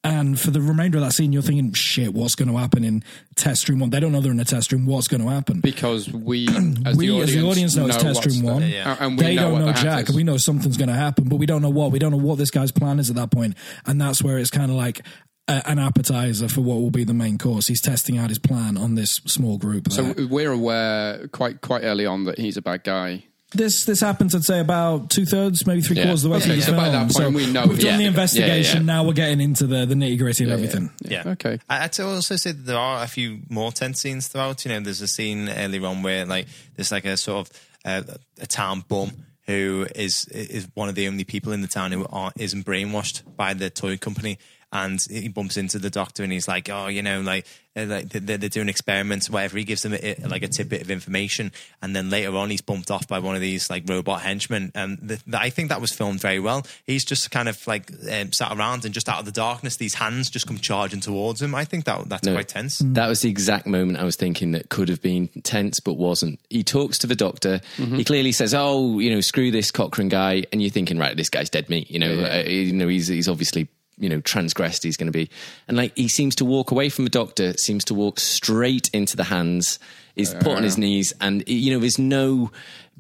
And for the remainder of that scene, you're thinking, shit, what's going to happen in test room one? They don't know they're in a test room. What's going to happen? Because we, as, we, the, audience as the audience, know, know it's test room one. The, yeah. and we they know don't know Jack. We know something's going to happen, but we don't know what. We don't know what this guy's plan is at that point. And that's where it's kind of like a, an appetizer for what will be the main course. He's testing out his plan on this small group there. So we're aware quite quite early on that he's a bad guy. This this happens, I'd say, about two-thirds, maybe three-quarters yeah. of the way okay, through yeah. the film. So by that point, so we know. We've done yeah. the investigation, yeah, yeah. now we're getting into the, the nitty-gritty yeah, of everything. Yeah, yeah. okay. I'd also say that there are a few more tense scenes throughout. You know, there's a scene earlier on where, like, there's, like, a sort of uh, a town bum who is is one of the only people in the town who aren't, isn't brainwashed by the toy company. And he bumps into the doctor and he's like, oh, you know, like, like they're, they're doing experiments, whatever. He gives them a, like a tidbit of information. And then later on, he's bumped off by one of these like robot henchmen. And the, the, I think that was filmed very well. He's just kind of like um, sat around and just out of the darkness, these hands just come charging towards him. I think that that's no, quite tense. That was the exact moment I was thinking that could have been tense, but wasn't. He talks to the doctor. Mm-hmm. He clearly says, oh, you know, screw this Cochran guy. And you're thinking, right, this guy's dead meat. You know, yeah. uh, you know, he's, he's obviously, you know, transgressed he's going to be. And like, he seems to walk away from the doctor, seems to walk straight into the hands, is uh, put on his knees, and, you know, there's no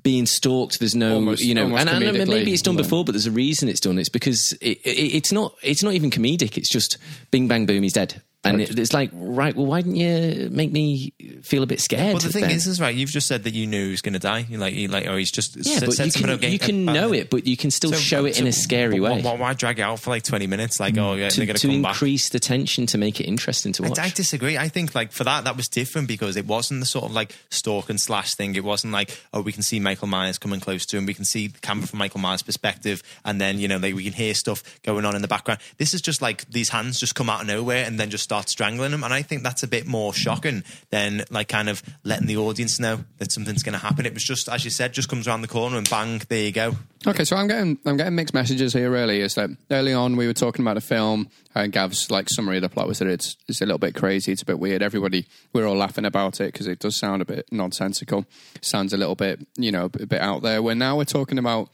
being stalked. There's no, almost, you know, and I know maybe it's done before, but there's a reason it's done. It's because it, it, it's not, it's not even comedic. It's just bing, bang, boom, he's dead. And it, it's like, right, well, why didn't you make me feel a bit scared? Well, the thing then? is, is right, you've just said that you knew he was going to die. You're like, you're like, oh, he's just yeah, s- but you can, you can know it, but you can still so, show it so, in a scary but, way. Why, why drag it out for like twenty minutes? Like, oh, yeah, to, they're going to come back. To increase the tension, to make it interesting to watch. I, I disagree. I think like for that, that was different because it wasn't the sort of like stalk and slash thing. It wasn't like, oh, we can see Michael Myers coming close to him. We can see the camera from Michael Myers' perspective. And then, you know, like, we can hear stuff going on in the background. This is just like these hands just come out of nowhere and then just start strangling him. And I think that's a bit more shocking than like kind of letting the audience know that something's going to happen. It was just, as you said, just comes around the corner and bang, there you go. Okay, so I'm getting I'm getting mixed messages here. Really, is that early on we were talking about a film, and Gav's like summary of the plot was that it's it's a little bit crazy, it's a bit weird. Everybody, we're all laughing about it because it does sound a bit nonsensical, sounds a little bit, you know, a bit out there. Where now we're talking about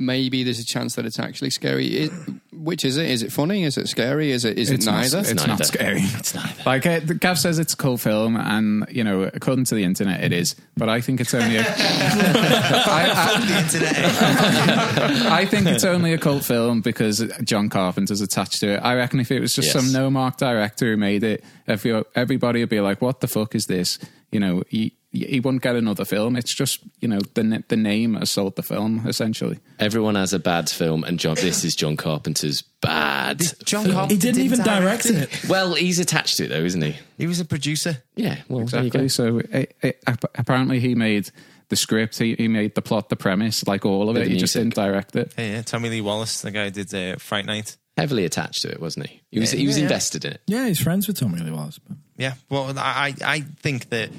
maybe there's a chance that it's actually scary. It, which is it? Is it funny? Is it scary? Is it? Is it's it neither? Not, it's, it's neither. Not scary. It's neither. Like uh, Gav says, it's a cool film, and you know, according to the internet, it is. But I think it's only a... I, I, I think it's only a cult film because John Carpenter's attached to it. I reckon if it was just yes. some no-mark director who made it, every, everybody would be like, "What the fuck is this?" You know, he, he won't get another film. It's just, you know, the the name has sold the film, essentially. Everyone has a bad film, and John, this is John Carpenter's bad John film. Carpenter he didn't, didn't even direct it. it. Well, he's attached to it, though, isn't he? He was a producer. Yeah, well, exactly. So it, it, apparently he made the script, he, he made the plot, the premise, like all of it. He just didn't direct it. Yeah, yeah. Tommy Lee Wallace, the guy who did uh, Fright Night. Heavily attached to it, wasn't he? He was, yeah, he was yeah, invested yeah. in it. Yeah, he's friends with Tommy Lee Wallace. But... Yeah, well, I, I think that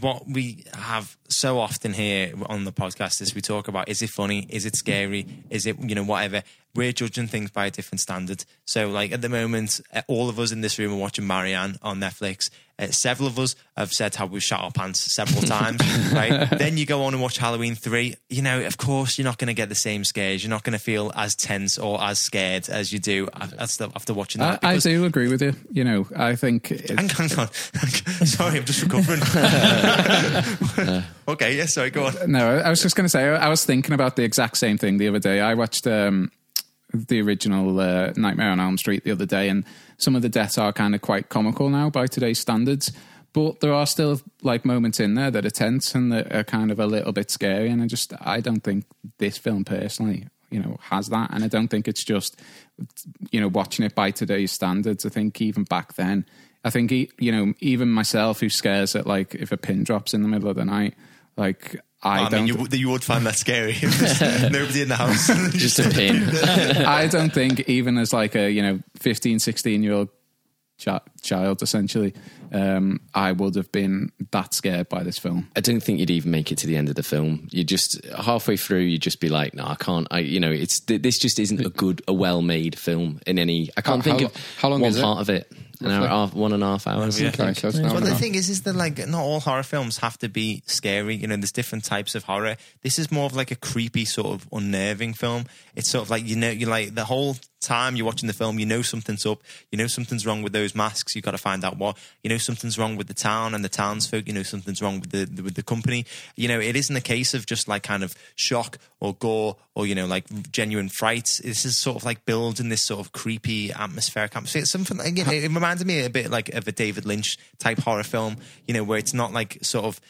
what we have so often here on the podcast is we talk about, is it funny? Is it scary? Is it, you know, whatever? We're judging things by a different standard. So, like, at the moment, all of us in this room are watching Marianne on Netflix. Uh, several of us have said how we've shot our pants several times, right? Then you go on and watch Halloween three. You know, of course, you're not going to get the same scares. You're not going to feel as tense or as scared as you do after watching that. I, I do agree with you. You know, I think... It's... Hang on, hang on. Sorry, I'm just recovering. Okay, yeah, sorry, go on. No, I was just going to say, I was thinking about the exact same thing the other day. I watched... Um, the original uh, Nightmare on Elm Street the other day, and some of the deaths are kind of quite comical now by today's standards, but there are still like moments in there that are tense and that are kind of a little bit scary, and I just I don't think this film personally, you know, has that, and I don't think it's just, you know, watching it by today's standards. I think even back then, I think, you know, even myself who scares at like if a pin drops in the middle of the night, like... I, I don't mean, you, you would find that scary. Nobody in the house. Just a pin. I don't think even as like a, you know, fifteen, sixteen year old ch- child, essentially, um, I would have been that scared by this film. I don't think you'd even make it to the end of the film. You just halfway through, you'd just be like, no, I can't. I, you know, it's this just isn't a good, a well-made film in any. I can't how, think how, of how long one is part it? of it. An hour, half, one and a half hours. Yeah. Okay, so but the thing is, is that like not all horror films have to be scary. You know, there's different types of horror. This is more of like a creepy sort of unnerving film. It's sort of like, you know, you're like the whole time you're watching the film, you know something's up. You know something's wrong with those masks. You've got to find out what. You know something's wrong with the town and the townsfolk. You know something's wrong with the, the with the company. You know, it isn't a case of just like kind of shock or gore or, you know, like genuine frights. This is sort of like building this sort of creepy atmospheric atmosphere. It's something like, you know, it reminds It me a bit like of a David Lynch type horror film, you know, where it's not like sort of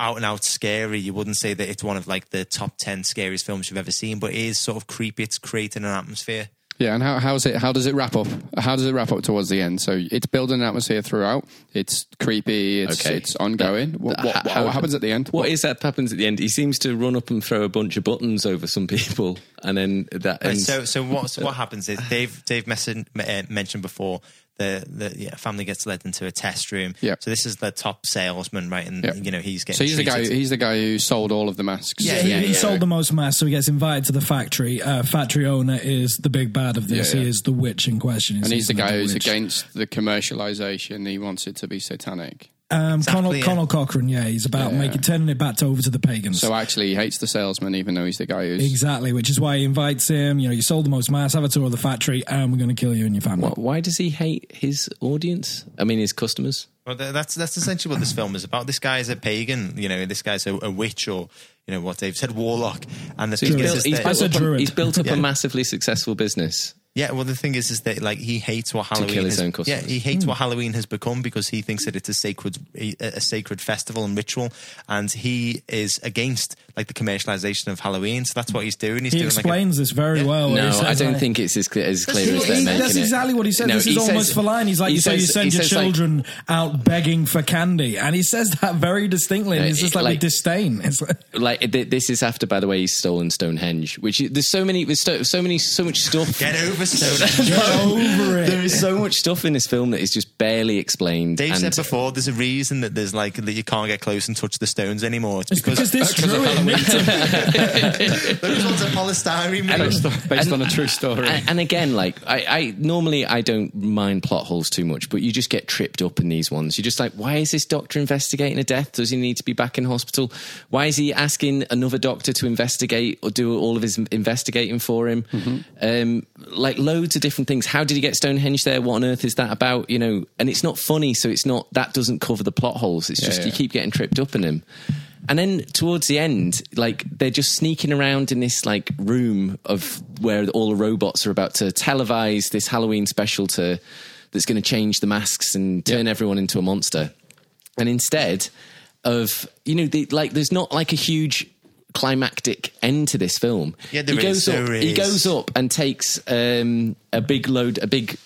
out and out scary. You wouldn't say that it's one of like the top ten scariest films you've ever seen, but it is sort of creepy. It's creating an atmosphere. Yeah, and how how's it? How does it wrap up? How does it wrap up towards the end? So it's building an atmosphere throughout. It's creepy. It's okay. It's ongoing. That, what, that, what, how, what happens at the end? What, what is that happens at the end? He seems to run up and throw a bunch of buttons over some people, and then that ends. Right, so so what so what happens is Dave Dave Messon, uh, mentioned before. The the yeah, family gets led into a test room. Yep. So this is the top salesman, right? And yep. you know he's getting. So he's treated. the guy. Who, he's the guy who sold all of the masks. Yeah, yeah, he, yeah, he yeah. sold the most masks. So he gets invited to the factory. Uh, factory owner is the big bad of this. Yeah, yeah. He is the witch in question. He's and he's the guy who's witch. against the commercialization. He wants it to be satanic. Um, exactly, Conal, yeah. Conal Cochran, yeah, he's about yeah. making turning it back over to the pagans. So actually, he hates the salesman, even though he's the guy who's exactly, which is why he invites him. You know, you sold the most mass, have a tour of the factory, and we're going to kill you and your family. What, why does he hate his audience? I mean, his customers. Well, that's that's essentially what this film is about. This guy is a pagan, you know. This guy's a, a witch, or you know what Dave said, warlock, and the so thing he's is, built, is he's, built a, he's built up yeah. a massively successful business. Yeah, well, the thing is, is that like he hates what Halloween to kill his has, own customers. Yeah, he hates mm. what Halloween has become because he thinks that it's a sacred, a, a sacred festival and ritual, and he is against like the commercialization of Halloween. So that's what he's doing. He's he doing explains like a, this very yeah. well. No, I don't like, think it's as clear as, clear he, as they're he, making that's it. That's exactly what he said. No, this he is says, almost for line. He's like, he you, says, so you send your children like, out begging for candy. And he says that very distinctly. And it's just like, like with disdain. It's like, like, this is after, by the way, he's stolen Stonehenge, which is, there's so many, there's so, so many, so much stuff. Get over Stonehenge. Get over it. There is so much stuff in this film that is just barely explained. Dave and, said before, there's a reason that there's like, that you can't get close and touch the stones anymore. It's, it's because, because this true. Those ones are polystyrene based, and, based and, on a true story. And, and again, like I, I normally I don't mind plot holes too much, but you just get tripped up in these ones. You're just like, why is this doctor investigating a death? Does he need to be back in hospital? Why is he asking another doctor to investigate or do all of his investigating for him? Mm-hmm. Um, like loads of different things. How did he get Stonehenge there? What on earth is that about? You know, and it's not funny, so it's not that doesn't cover the plot holes. It's yeah, just yeah. you keep getting tripped up in him. And then towards the end, like they're just sneaking around in this like room of where all the robots are about to televise this Halloween special to that's going to change the masks and turn yep. everyone into a monster. And instead of, you know, the, like there's not like a huge climactic end to this film. Yeah, there he is. Goes there up, is. He goes up and takes um, a big load, a big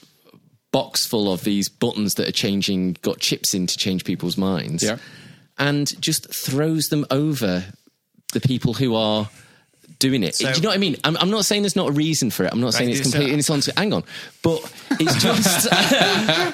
box full of these buttons that are changing, got chips in to change people's minds. Yeah. And just throws them over the people who are doing it. So, do you know what I mean? I'm, I'm not saying there's not a reason for it. I'm not right, saying it's completely innocent. So, hang on. But it's just...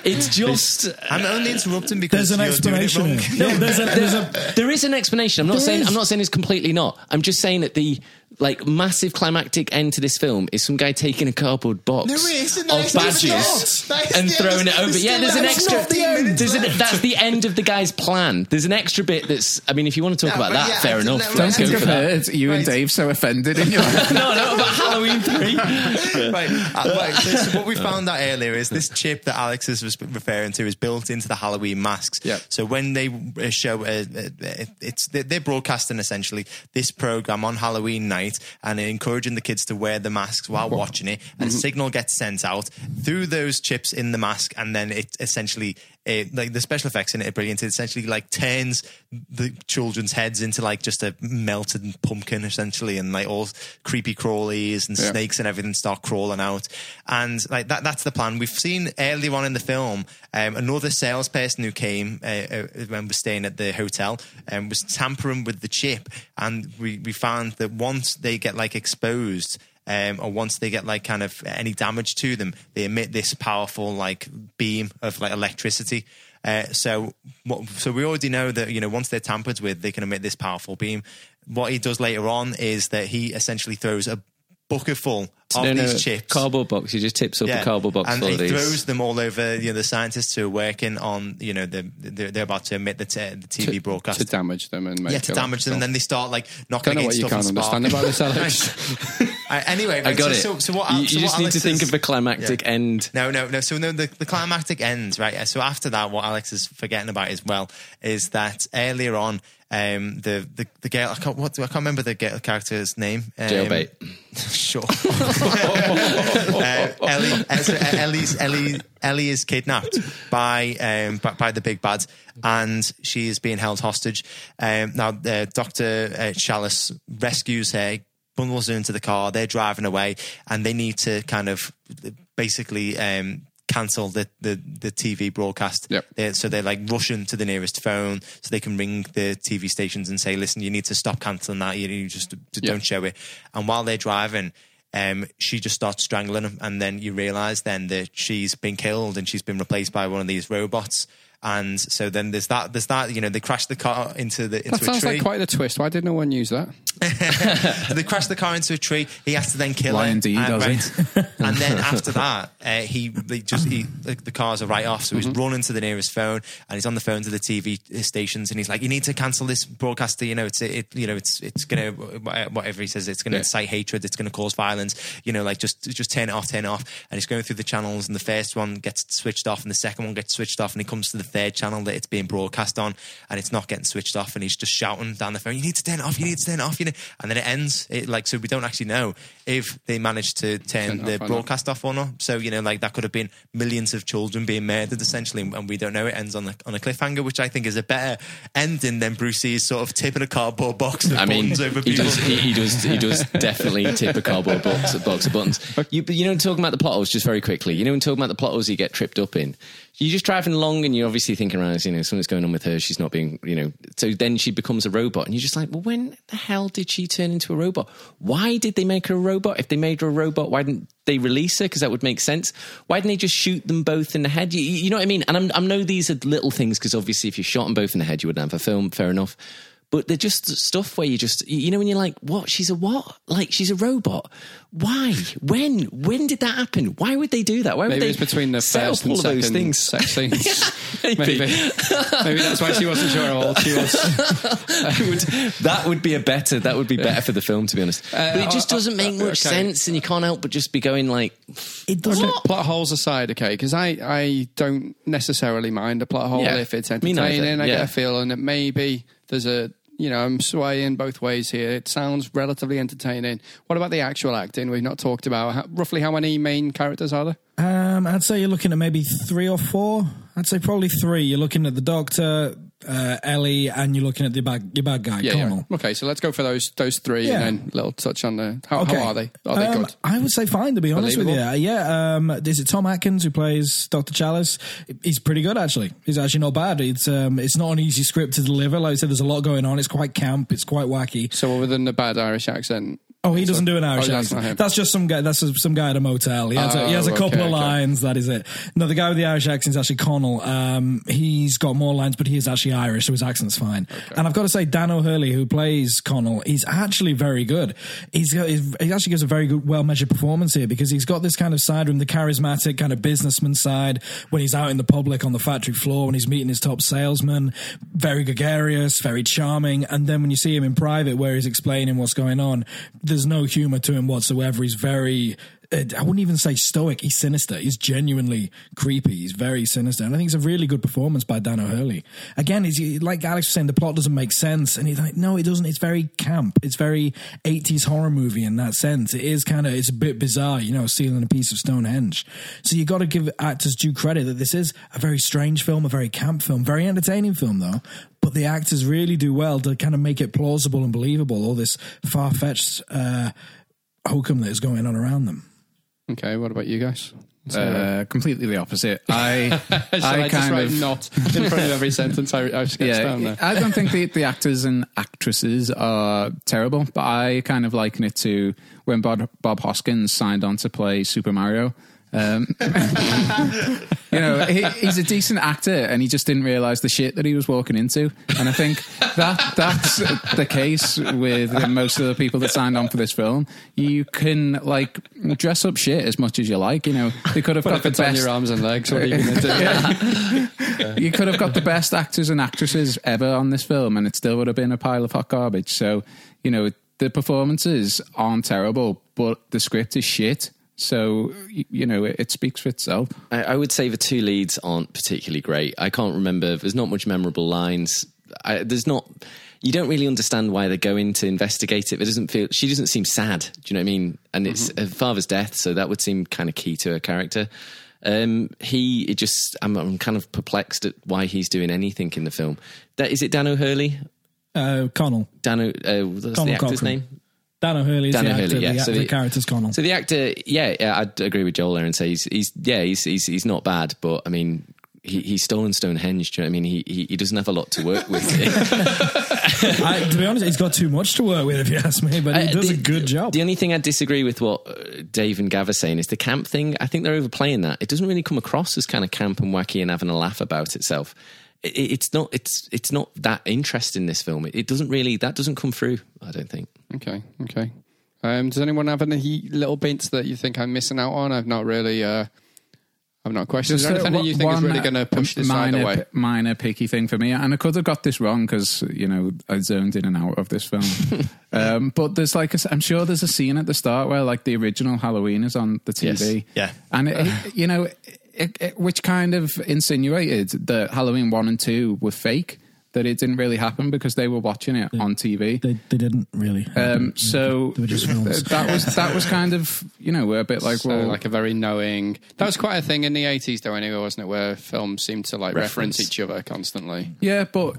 it's just... I'm only interrupting because there's an explanation. Doing it wrong. No, there's a, there's a, there is an explanation. I'm not saying is. I'm not saying it's completely not. I'm just saying that the... like massive climactic end to this film is some guy taking a cardboard box of badges and throwing it over. Yeah, there's an extra. That's the end of the guy's plan. There's an extra bit that's. I mean, if you want to talk about that, fair enough. Don't go for that. You and Dave so offended in your. No, no, about Halloween three. Right. So what we found out earlier is this chip that Alex is referring to is built into the Halloween masks. So when they show, it's they're broadcasting essentially this program on Halloween night. And encouraging the kids to wear the masks while watching it, and mm-hmm. a signal gets sent out through those chips in the mask, and then it essentially it, like the special effects in it are brilliant. It essentially like turns the children's heads into like just a melted pumpkin essentially, and like all creepy crawlies and yeah. snakes and everything start crawling out, and like that that's the plan. We've seen earlier on in the film um, another salesperson who came uh, when we're staying at the hotel and um, was tampering with the chip, and we, we found that once they get like exposed um, or once they get like kind of any damage to them, they emit this powerful like beam of like electricity. Uh, so what, so we already know that, you know, once they're tampered with, they can emit this powerful beam. What he does later on is that he essentially throws a bucket full of no, these no, chips. Cardboard box. He just tips up yeah. a cardboard box and full of these. And he throws them all over, you know, the scientists who are working on, you know, the, they're, they're about to emit the, t- the T V to, broadcast. To damage them and make Yeah, to damage them. And then they start, like, knocking against stuff and sparking. I don't know what you can't understand about this, Alex. Uh, anyway, right, I got so, it. So, so what, you so just what need Alex to think is, of the climactic yeah. end. No, no, no. So no, the, the climactic end, right? So after that, what Alex is forgetting about as well is that earlier on, um, the, the the girl, I can't what I can't remember the girl character's name. Um, Jailbait. Sure. uh, Ellie, so Ellie's, Ellie, Ellie is kidnapped by um by, by the big bad, and she is being held hostage. Um, now uh, Doctor uh, Chalice rescues her. Bundles her into the car, they're driving away, and they need to kind of basically um, cancel the, the, the T V broadcast. Yep. They're, so they're like rushing to the nearest phone so they can ring the T V stations and say, listen, you need to stop cancelling that, you, you just don't yep. show it. And while they're driving, um, she just starts strangling him, and then you realise then that she's been killed and she's been replaced by one of these robots. And so then there's that, there's that, you know, they crash the car into the into a tree. That sounds like quite a twist. Why did no one use that? So they crash the car into a tree. He has to then kill her. Lion D, does he? And then after that, uh, he they just he, the cars are right off. So he's mm-hmm. running to the nearest phone, and he's on the phone to the T V stations, and he's like, "You need to cancel this broadcaster. You know, it's it. You know, it's it's gonna whatever he says. It's gonna yeah. incite hatred. It's gonna cause violence. You know, like just just turn it off, turn it off." And he's going through the channels, and the first one gets switched off, and the second one gets switched off, and he comes to the third channel that it's being broadcast on, and it's not getting switched off, and he's just shouting down the phone, you need to turn it off, you need to turn it off, you know. And then it ends. It, like, so we don't actually know if they managed to turn the broadcast off or not. So, you know, like, that could have been millions of children being murdered, essentially, and we don't know. It ends on, the, on a cliffhanger, which I think is a better ending than Brucey's sort of tipping a cardboard box of I buttons mean, over people. Does, he, he does he does definitely tip a cardboard box, box of buttons. You, you know, talking about the plot holes, just very quickly, you know, when talking about the plot holes you get tripped up in, you're just driving along and you're obviously thinking, right, you know, something's going on with her, she's not being, you know, so then she becomes a robot, and you're just like, well, when the hell did she turn into a robot? Why did they make her a robot? If they made her a robot, why didn't they release her? Because that would make sense. Why didn't they just shoot them both in the head? You, you know what I mean? And I'm, I know these are little things, because obviously if you shot them both in the head, you wouldn't have a film, fair enough. But they're just stuff where you just, you know, when you're like, what? She's a what? Like, she's a robot. Why? When? When did that happen? Why would they do that? Why would maybe they it's between the first and second sex scenes. yeah, maybe. Maybe. Maybe that's why she wasn't sure how old she was. would, that would be a better, that would be better yeah. for the film, to be honest. Uh, but it just doesn't uh, make uh, much okay. sense, and you can't help but just be going like, it doesn't. Okay, plot holes aside, okay, because I, I don't necessarily mind a plot hole yeah. if it's entertaining. Yeah. I get a feeling that maybe there's a, you know, I'm swaying both ways here. It sounds relatively entertaining. What about the actual acting? We've not talked about how, roughly how many main characters are there? Um, I'd say you're looking at maybe three or four. I'd say probably three. You're looking at the doctor, uh, Ellie, and you're looking at the bad, your bad guy, yeah, Conal. Yeah. Okay, so let's go for those those three, yeah. and then a little touch on the... How, okay. how are they? Are they um, good? I would say fine, to be honest with you. Yeah, um, is it Tom Atkins who plays Doctor Chalice? He's pretty good, actually. He's actually not bad. It's um, it's not an easy script to deliver. Like I said, there's a lot going on. It's quite camp. It's quite wacky. So other than the bad Irish accent... Oh, he doesn't do an Irish oh, accent. That's, that's just some guy. That's some guy at a motel. He has, oh, a, he has a couple okay, of lines. Okay. That is it. No, the guy with the Irish accent is actually Conal. Um, he's got more lines, but he is actually Irish, so his accent's fine. Okay. And I've got to say, Dan O'Hurley, who plays Conal, he's actually very good. He's got, he actually gives a very good, well-measured performance here, because he's got this kind of side from the charismatic kind of businessman side when he's out in the public on the factory floor, when he's meeting his top salesman, very gregarious, very charming. And then when you see him in private, where he's explaining what's going on, the There's no humor to him whatsoever. He's very, uh, I wouldn't even say stoic. He's sinister. He's genuinely creepy. He's very sinister. And I think it's a really good performance by Dan O'Hurley. Again, he's, like Alex was saying, the plot doesn't make sense. And he's like, no, it doesn't. It's very camp. It's very eighties horror movie in that sense. It is kind of, it's a bit bizarre, you know, stealing a piece of Stonehenge. So you got to give actors due credit that this is a very strange film, a very camp film, very entertaining film, though. But the actors really do well to kind of make it plausible and believable, all this far-fetched uh, hokum that is going on around them. Okay, what about you guys? So, uh, completely the opposite. I, I, I kind of not in front of every sentence I, I've sketched yeah, down there. I don't think the, the actors and actresses are terrible, but I kind of liken it to when Bob, Bob Hoskins signed on to play Super Mario. Um, you know, he, he's a decent actor, and he just didn't realise the shit that he was walking into. And I think that that's the case with most of the people that signed on for this film. You can like dress up shit as much as you like. You know, they could have got the best your arms and legs. What are you gonna do? yeah. You could have got the best actors and actresses ever on this film, and it still would have been a pile of hot garbage. So, you know, the performances aren't terrible, but the script is shit. So, you know, it speaks for itself. I, I would say the two leads aren't particularly great. I can't remember. There's not much memorable lines. I, there's not... You don't really understand why they're going to investigate it. It doesn't feel... She doesn't seem sad. Do you know what I mean? And it's mm-hmm. her father's death, so that would seem kind of key to her character. Um, he it just... I'm, I'm kind of perplexed at why he's doing anything in the film. That, is it Dan O'Hurley? Uh, Conal. Dan O... Uh, what's Conal the actor's Cochran. Name? Dan O'Hurley is Dan the O'Hurley, actor, yeah. the, so the, the character's Conal. So the actor, yeah, yeah, I'd agree with Joel there and say he's, he's yeah, he's, he's he's not bad, but I mean, he, he's stolen Stonehenge, do you know what I mean? He, he, he doesn't have a lot to work with. I, to be honest, he's got too much to work with, if you ask me, but he does uh, the, a good job. The only thing I disagree with what Dave and Gav are saying is the camp thing. I think they're overplaying that. It doesn't really come across as kind of camp and wacky and having a laugh about itself. It, it's not it's it's not that interesting, this film. It, it doesn't really, that doesn't come through, I don't think. Okay, okay. Um, does anyone have any little bits that you think I'm missing out on? I've not really, uh, I've not questioned. Is there anything you think is really going to push this minor, either way? Minor picky thing for me, and I could have got this wrong because, you know, I zoned in and out of this film. um, but there's like, a, I'm sure there's a scene at the start where like the original Halloween is on the T V. Yes. Yeah. And, it, it, you know... It, it, it, which kind of insinuated that Halloween one and two were fake, that it didn't really happen because they were watching it they, on T V. They, they didn't really. Um, so they were just films. that was that was kind of, you know, a bit like, so, well, like a very knowing. That was quite a thing in the eighties though anyway, wasn't it? Where films seemed to like reference, reference each other constantly. Yeah, but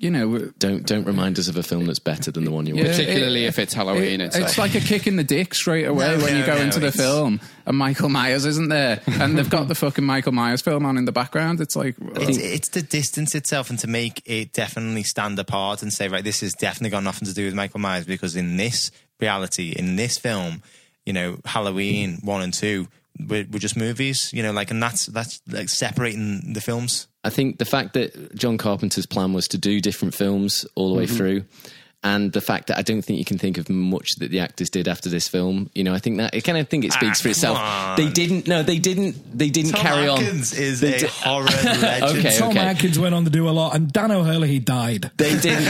you know, don't don't remind us of a film that's better than the one you watch. Yeah, particularly it, if it's Halloween. It, it's, it's like, like a kick in the dick straight away no, when no, you go no, into the film and Michael Myers isn't there, and they've got the fucking Michael Myers film on in the background. It's like, well, it's, it's to distance itself and to make it definitely stand apart and say, right, this has definitely got nothing to do with Michael Myers, because in this reality, in this film, you know, Halloween one and two were, were just movies, you know, like, and that's that's like separating the films. I think the fact that John Carpenter's plan was to do different films all the way mm-hmm. through, and the fact that I don't think you can think of much that the actors did after this film, you know, I think that I kind of think it speaks ah, for itself. On. They didn't. No, they didn't. They didn't Tom carry Atkins on. Tom Atkins is they a d- horror legend. okay, Tom okay. Atkins went on to do a lot, and Dan O'Hurley he died. They didn't.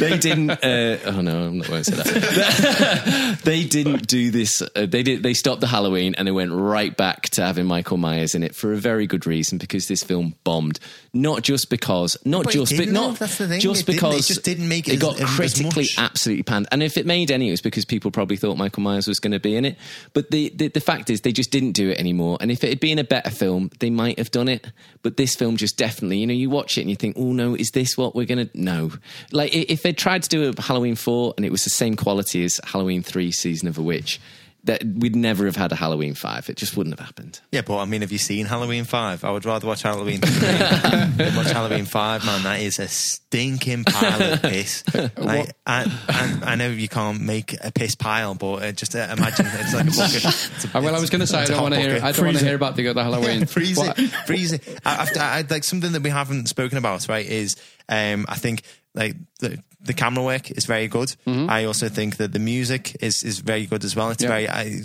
they didn't. Uh, oh no, I'm not going to say that. they didn't do this. Uh, they did. They stopped the Halloween and they went right back to having Michael Myers in it for a very good reason, because this film bombed. Not just because. Not but just. But not that's the thing. Just it because. Didn't make it, it got as, critically as absolutely panned, and if it made any, it was because people probably thought Michael Myers was going to be in it. But the, the the fact is, they just didn't do it anymore. And if it had been a better film, they might have done it. But this film just definitely, you know, you watch it and you think, oh no, is this what we're going to? No, like if they tried to do a Halloween four and it was the same quality as Halloween three, Season of a Witch, that we'd never have had a Halloween five. It just wouldn't have happened. Yeah, but I mean, have you seen Halloween five? I would rather watch Halloween three than watch Halloween five, man. That is a stinking pile of piss. Like, I, I, I know you can't make a piss pile, but uh, just uh, imagine it's like a bucket. It's a, well, I was going to say, I don't want to hear I don't want to hear about the other Halloween. Freeze it. Freeze it. I, I, I, like, something that we haven't spoken about, right, is um, I think like the The camera work is very good. Mm-hmm. I also think that the music is, is very good as well. It's yeah. very I,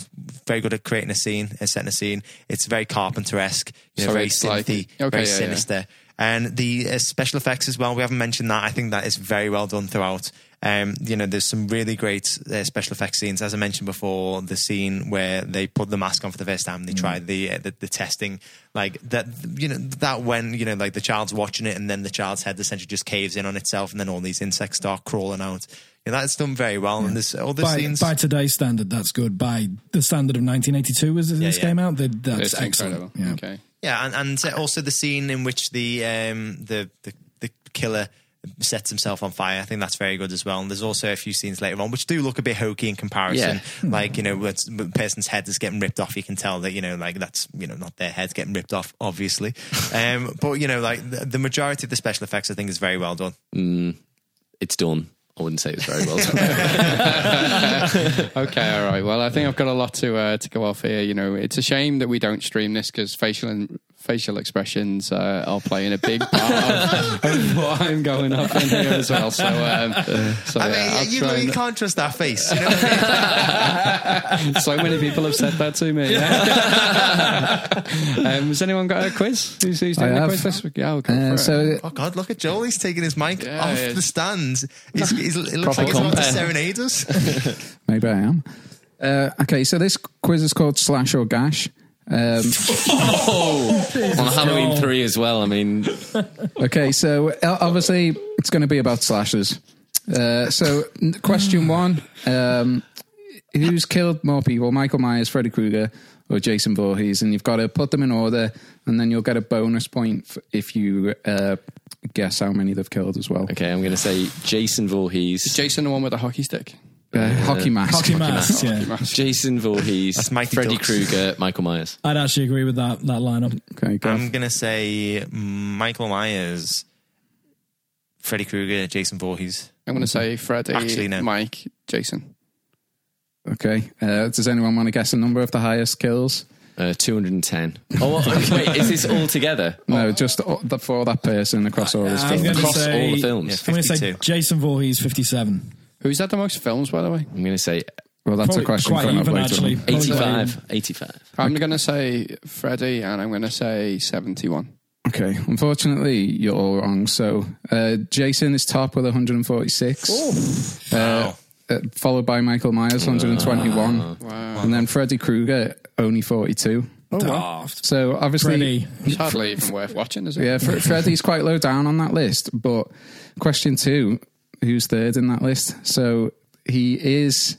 very good at creating a scene, and setting a scene. It's very Carpenter-esque, you know, so very synthy, like, okay, very yeah, sinister. Yeah. And the uh, special effects as well, we haven't mentioned that. I think that is very well done throughout. Um, you know, there's some really great uh, special effects scenes. As I mentioned before, the scene where they put the mask on for the first time, and they mm. try the, uh, the the testing, like that. You know, that when you know, like the child's watching it, and then the child's head essentially just caves in on itself, and then all these insects start crawling out. You know, that's done very well. Yeah. And this all the by, scenes by today's standard, that's good. By the standard of nineteen eighty-two, was this yeah, yeah. came out? The, that's it's excellent. Yeah. Okay. Yeah, and, and uh, also the scene in which the um, the, the the killer sets himself on fire. I think that's very good as well. And there's also a few scenes later on which do look a bit hokey in comparison. Yeah. Like, you know, when the person's head is getting ripped off, you can tell that, you know, like that's, you know, not their head's getting ripped off, obviously. um, but, you know, like the, the majority of the special effects, I think, is very well done. Mm, it's done. I wouldn't say it was very well done. Okay, all right. Well, I think I've got a lot to uh, to go off here. You know, it's a shame that we don't stream this because facial and facial expressions uh, are playing a big part of what I'm going up in here as well. So, um, so I mean, yeah, you, know, you can't trust that face. You know what I mean? So many people have said that to me. Yeah. um, has anyone got a quiz? Who's, who's doing I a have. quiz this week? Yeah, I'll go uh, for so it. Oh God, look at Joel. He's taking his mic yeah, off the stands. He's, he's, it looks Proper like he's about to serenade us. Maybe I am. Uh, okay, so this quiz is called Slash or Gash. Um, oh, on Halloween God. three as well. I mean, okay, so obviously it's going to be about slashers. Uh, so, question one: um, who's killed more people, Michael Myers, Freddy Krueger, or Jason Voorhees? And you've got to put them in order, and then you'll get a bonus point if you uh, guess how many they've killed as well. Okay, I'm going to say Jason Voorhees. Is Jason the one with the hockey stick? Uh, uh, hockey mask. Hockey, hockey mask, mask. Yeah. Hockey mask. Jason Voorhees, Freddy Krueger, Michael Myers. I'd actually agree with that that lineup. Okay, go I'm going to say Michael Myers, Freddy Krueger, Jason Voorhees. I'm going to say Freddy, actually, no. Mike, Jason. Okay. Uh, does anyone want to guess the number of the highest kills? Uh, two hundred ten. Oh, wait, is this all together? No, just all, the, for that person across all his films. Across say, all the films. Yeah, I'm going to say Jason Voorhees, fifty-seven. Who's had the most films, by the way? I'm going to say... Well, that's probably a question for another later. eighty-five. eighty-five. I'm going to say Freddy, and I'm going to say seventy-one. Okay. Unfortunately, you're all wrong. So, uh, Jason is top with one hundred forty-six. Oh. Uh, wow. Followed by Michael Myers, one hundred twenty-one. Wow. And then Freddy Krueger, only forty-two. Oh, daft. So obviously, it's hardly even worth watching, is it? Yeah, Freddy's quite low down on that list. But question two, who's third in that list? So he is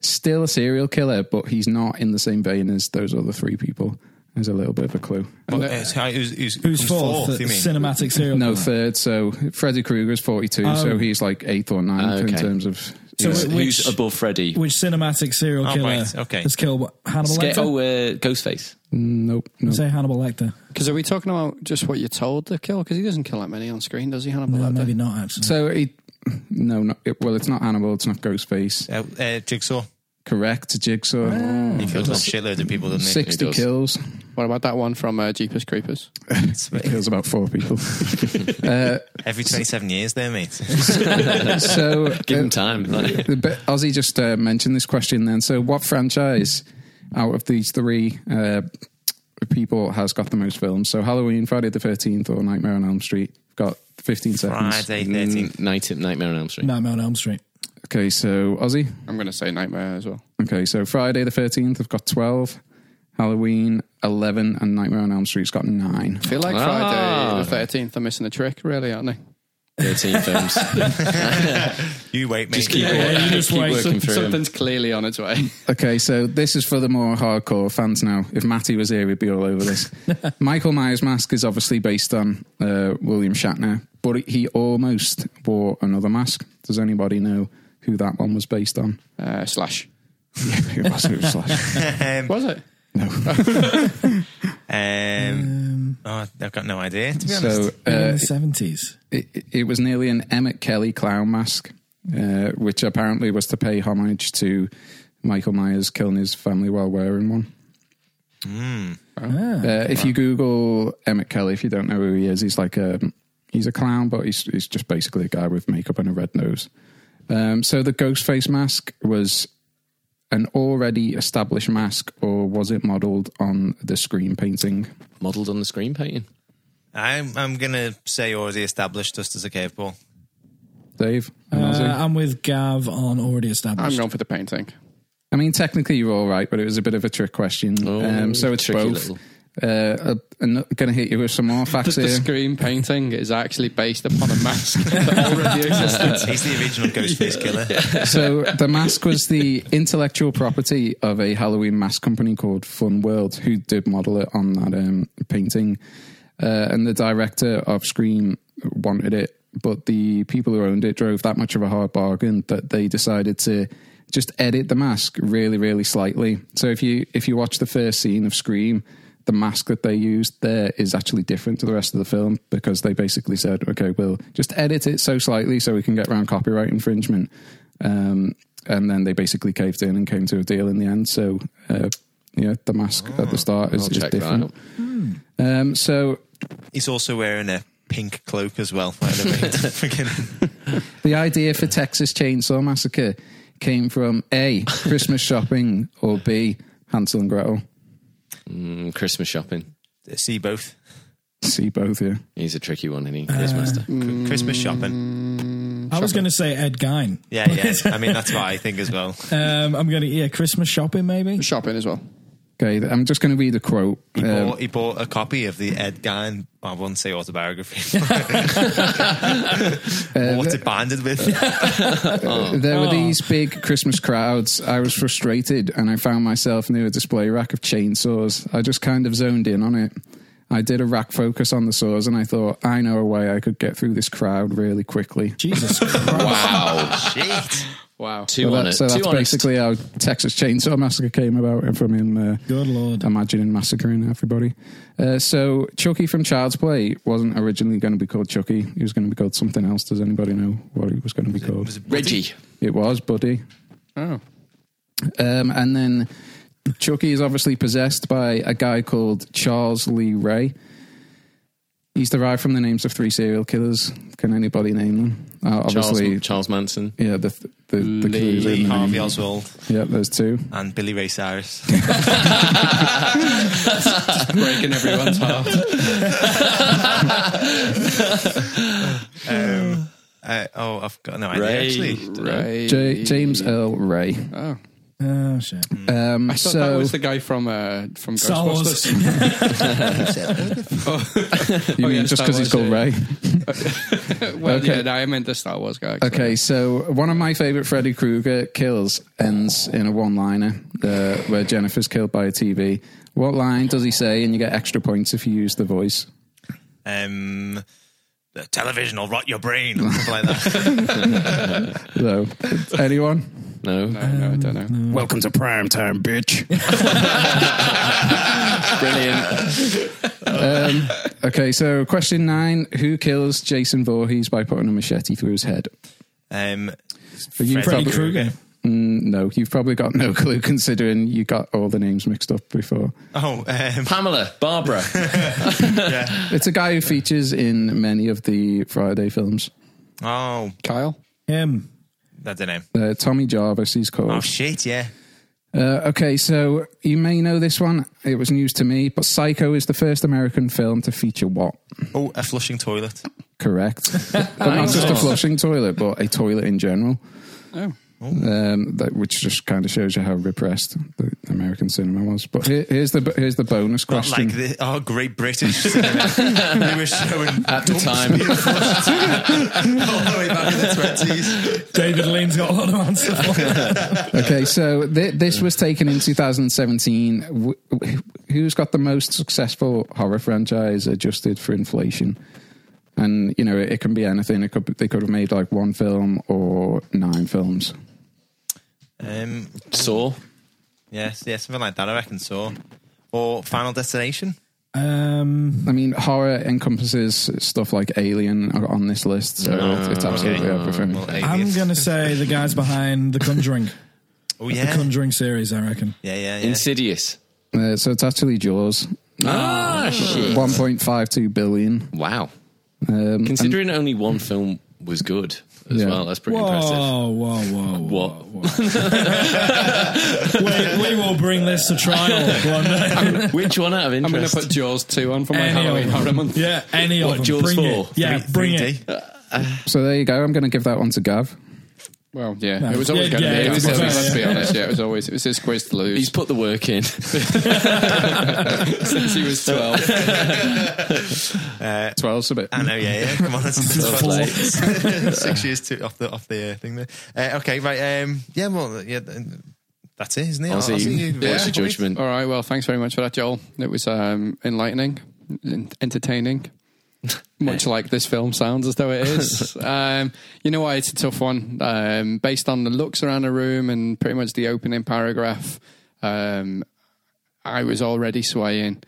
still a serial killer, but he's not in the same vein as those other three people. There's a little bit of a clue. Well, it's how, who's who's, who's fourth? fourth you mean? Cinematic serial. No, killer. Third. So Freddy Krueger is forty-two. Um, so he's like eighth or ninth okay. in terms of. So yeah. Which, who's above Freddy? Which cinematic serial killer oh, right. okay. has killed Hannibal Lecter? Oh, uh, Ghostface. Nope. nope. Say Hannibal Lecter. Because are we talking about just what you're told to kill? Because he doesn't kill that many on screen, does he, Hannibal no, Lecter? Maybe not, actually. So he... No, not, it, well, it's not Hannibal, it's not Ghostface. Uh, uh, Jigsaw. Correct, Jigsaw. Oh. He kills a shitload of people, doesn't he? sixty he kills. What about that one from uh, Jeepers Creepers? He kills about four people. uh, Every twenty-seven years there, mate. so, Give uh, him time. Like. But Ozzy just uh, mentioned this question then. So what franchise out of these three uh, people has got the most films? So Halloween, Friday the thirteenth or Nightmare on Elm Street? Got fifteen seconds. Friday thirteenth. Night, Nightmare on Elm Street. Nightmare on Elm Street. Okay, so Ozzy? I'm going to say Nightmare as well. Okay, so Friday the thirteenth, I've got twelve, Halloween, eleven, and Nightmare on Elm Street's got nine. I feel like ah. Friday the thirteenth, I'm missing a trick, really, aren't I? thirteen films. You wait, mate. Just keep, yeah, work, yeah, you just keep wait. working through Something's them. Clearly on its way. Okay, so this is for the more hardcore fans now. If Matty was here, he'd be all over this. Michael Myers' mask is obviously based on uh, William Shatner, but he almost wore another mask. Does anybody know who that one was based on? Uh, slash. Yeah, it was, it was Slash. Um, was it? No. um, um, oh, I've got no idea, to be so, honest. Uh, in the seventies. It, it, it was nearly an Emmett Kelly clown mask, uh, which apparently was to pay homage to Michael Myers killing his family while wearing one. Mm. Wow. Ah, uh, if wow. you Google Emmett Kelly, if you don't know who he is, he's like a, he's a clown, but he's, he's just basically a guy with makeup and a red nose. Um, so the Ghostface mask was an already established mask, or was it modelled on the Scream painting? Modelled on the Scream painting? I'm I'm going to say already established, just as a curveball. Dave? Uh, I'm with Gav on already established. I'm going for the painting. I mean, technically you're all right, but it was a bit of a trick question. Oh, um, so it's both. Little. Uh, I'm not going to hit you with some more facts the, the here. The Scream painting is actually based upon a mask that already existed. He's the original Ghostface killer. Yeah. So the mask was the intellectual property of a Halloween mask company called Fun World, who did model it on that um, painting. Uh, and the director of Scream wanted it, but the people who owned it drove that much of a hard bargain that they decided to just edit the mask really, really slightly. So if you if you watch the first scene of Scream, the mask that they used there is actually different to the rest of the film, because they basically said, okay, we'll just edit it so slightly so we can get around copyright infringement. Um, and then they basically caved in and came to a deal in the end. So, uh, yeah, the mask oh, at the start is, is different. Hmm. Um, so he's also wearing a pink cloak as well. The idea for Texas Chainsaw Massacre came from A, Christmas shopping, or B, Hansel and Gretel. Mm, Christmas shopping. See both. See both, yeah. He's a tricky one, isn't he? Uh, he is master. C- Christmas shopping. I shopping. was going to say Ed Gein. Yeah, yeah. I mean, that's what I think as well. Um, I'm going to, yeah, Christmas shopping maybe. Shopping as well. Okay, I'm just going to read a quote. He, um, bought, he bought a copy of the Ed Gein, I won't say autobiography. uh, What's it banded with? oh. There were oh. these big Christmas crowds. I was frustrated and I found myself near a display rack of chainsaws. I just kind of zoned in on it. I did a rack focus on the saws and I thought, I know a way I could get through this crowd really quickly. Jesus Christ. Wow. Shit. Wow. Too so, that, so that's Too basically honest. how Texas Chainsaw Massacre came about, from him uh, Good Lord. imagining massacring everybody. Uh, so Chucky from Child's Play wasn't originally going to be called Chucky. He was going to be called something else. Does anybody know what he was going to be was called? It, was it Reggie? It was Buddy. Oh. Um, and then Chucky is obviously possessed by a guy called Charles Lee Ray. He's derived from the names of three serial killers. Can anybody name them? Uh, obviously, Charles, Charles Manson. Yeah, the the, the Lee, Lee Harvey Oswald. Yeah, those two. And Billy Ray Cyrus. Just breaking everyone's heart. um, uh, oh, I've got no idea. Ray, actually, Ray. J- James Earl Ray. Oh. Oh shit! Um, I thought so, that was the guy from uh, from Ghostbusters. oh. You oh, mean yeah, just because he's called Ray? well, okay. yeah, no, I meant the Star Wars guy. Actually. Okay, so one of my favorite Freddy Krueger kills ends in a one-liner uh, where Jennifer's killed by a T V. What line does he say? And you get extra points if you use the voice. Um. The television will rot your brain or something like that. So, anyone? No. No, um, no, I don't know. No. Welcome to prime time, bitch. Brilliant. um, okay, so question nine. Who kills Jason Voorhees by putting a machete through his head? Um, you Freddy Krueger. Mm, no, you've probably got no clue considering you got all the names mixed up before. Oh, um, Pamela, Barbara. yeah. It's a guy who features in many of the Friday films. Oh. Kyle? Him. That's the name. Uh, Tommy Jarvis, he's called. Oh, shit, yeah. Uh, okay, so you may know this one. It was news to me, but Psycho is the first American film to feature what? Oh, a flushing toilet. Correct. But not just a flushing toilet, but a toilet in general. Oh. Um, that, which just kind of shows you how repressed the American cinema was. But here, here's the here's the bonus question. Not like our oh, great British cinema. They were showing at the time. All the way back in the twenties. David Lean's got a lot of answers. Okay, so th- this was taken in two thousand seventeen. Who's got the most successful horror franchise adjusted for inflation? And, you know, it, it can be anything. It could, they could have made, like, one film or nine films. Um, Saw. Yes, yeah, something like that, I reckon, Saw. Or Final Destination. Um, I mean, horror encompasses stuff like Alien on this list, so no, it's absolutely okay. everything. Well, I'm going to say the guys behind The Conjuring. oh, yeah. The Conjuring series, I reckon. Yeah, yeah, yeah. Insidious. Uh, so it's actually Jaws. Ah, oh, shit. one point five two billion. Wow. Um, Considering and, only one film was good as yeah. well, that's pretty whoa, impressive. Whoa, whoa, whoa, what? whoa. we, we will bring this to trial one day. I'm, which one out of interest? I'm going to put Jaws two on for my any Halloween horror month. Yeah, any what, of them. What, Jaws four? Yeah, three, bring three it. Uh, so there you go, I'm going to give that one to Gav. Well, yeah, no. it was always yeah, going yeah, to be. It was, it was always, let's be honest, yeah, it was always, it was his quiz to lose. He's put the work in. Since he was twelve. uh, twelve's a bit. I know, yeah, yeah. Come on, that's six years to, off the off the uh, thing there. Uh, okay, right, um, yeah, well, yeah, that's it, isn't it? Aussie, Aussie, yeah. What's your judgment? All right, well, thanks very much for that, Joel. It was um, enlightening, entertaining. Much like this film sounds as though it is. Um, you know why it's a tough one. Um, based on the looks around the room and pretty much the opening paragraph, um, I was already swaying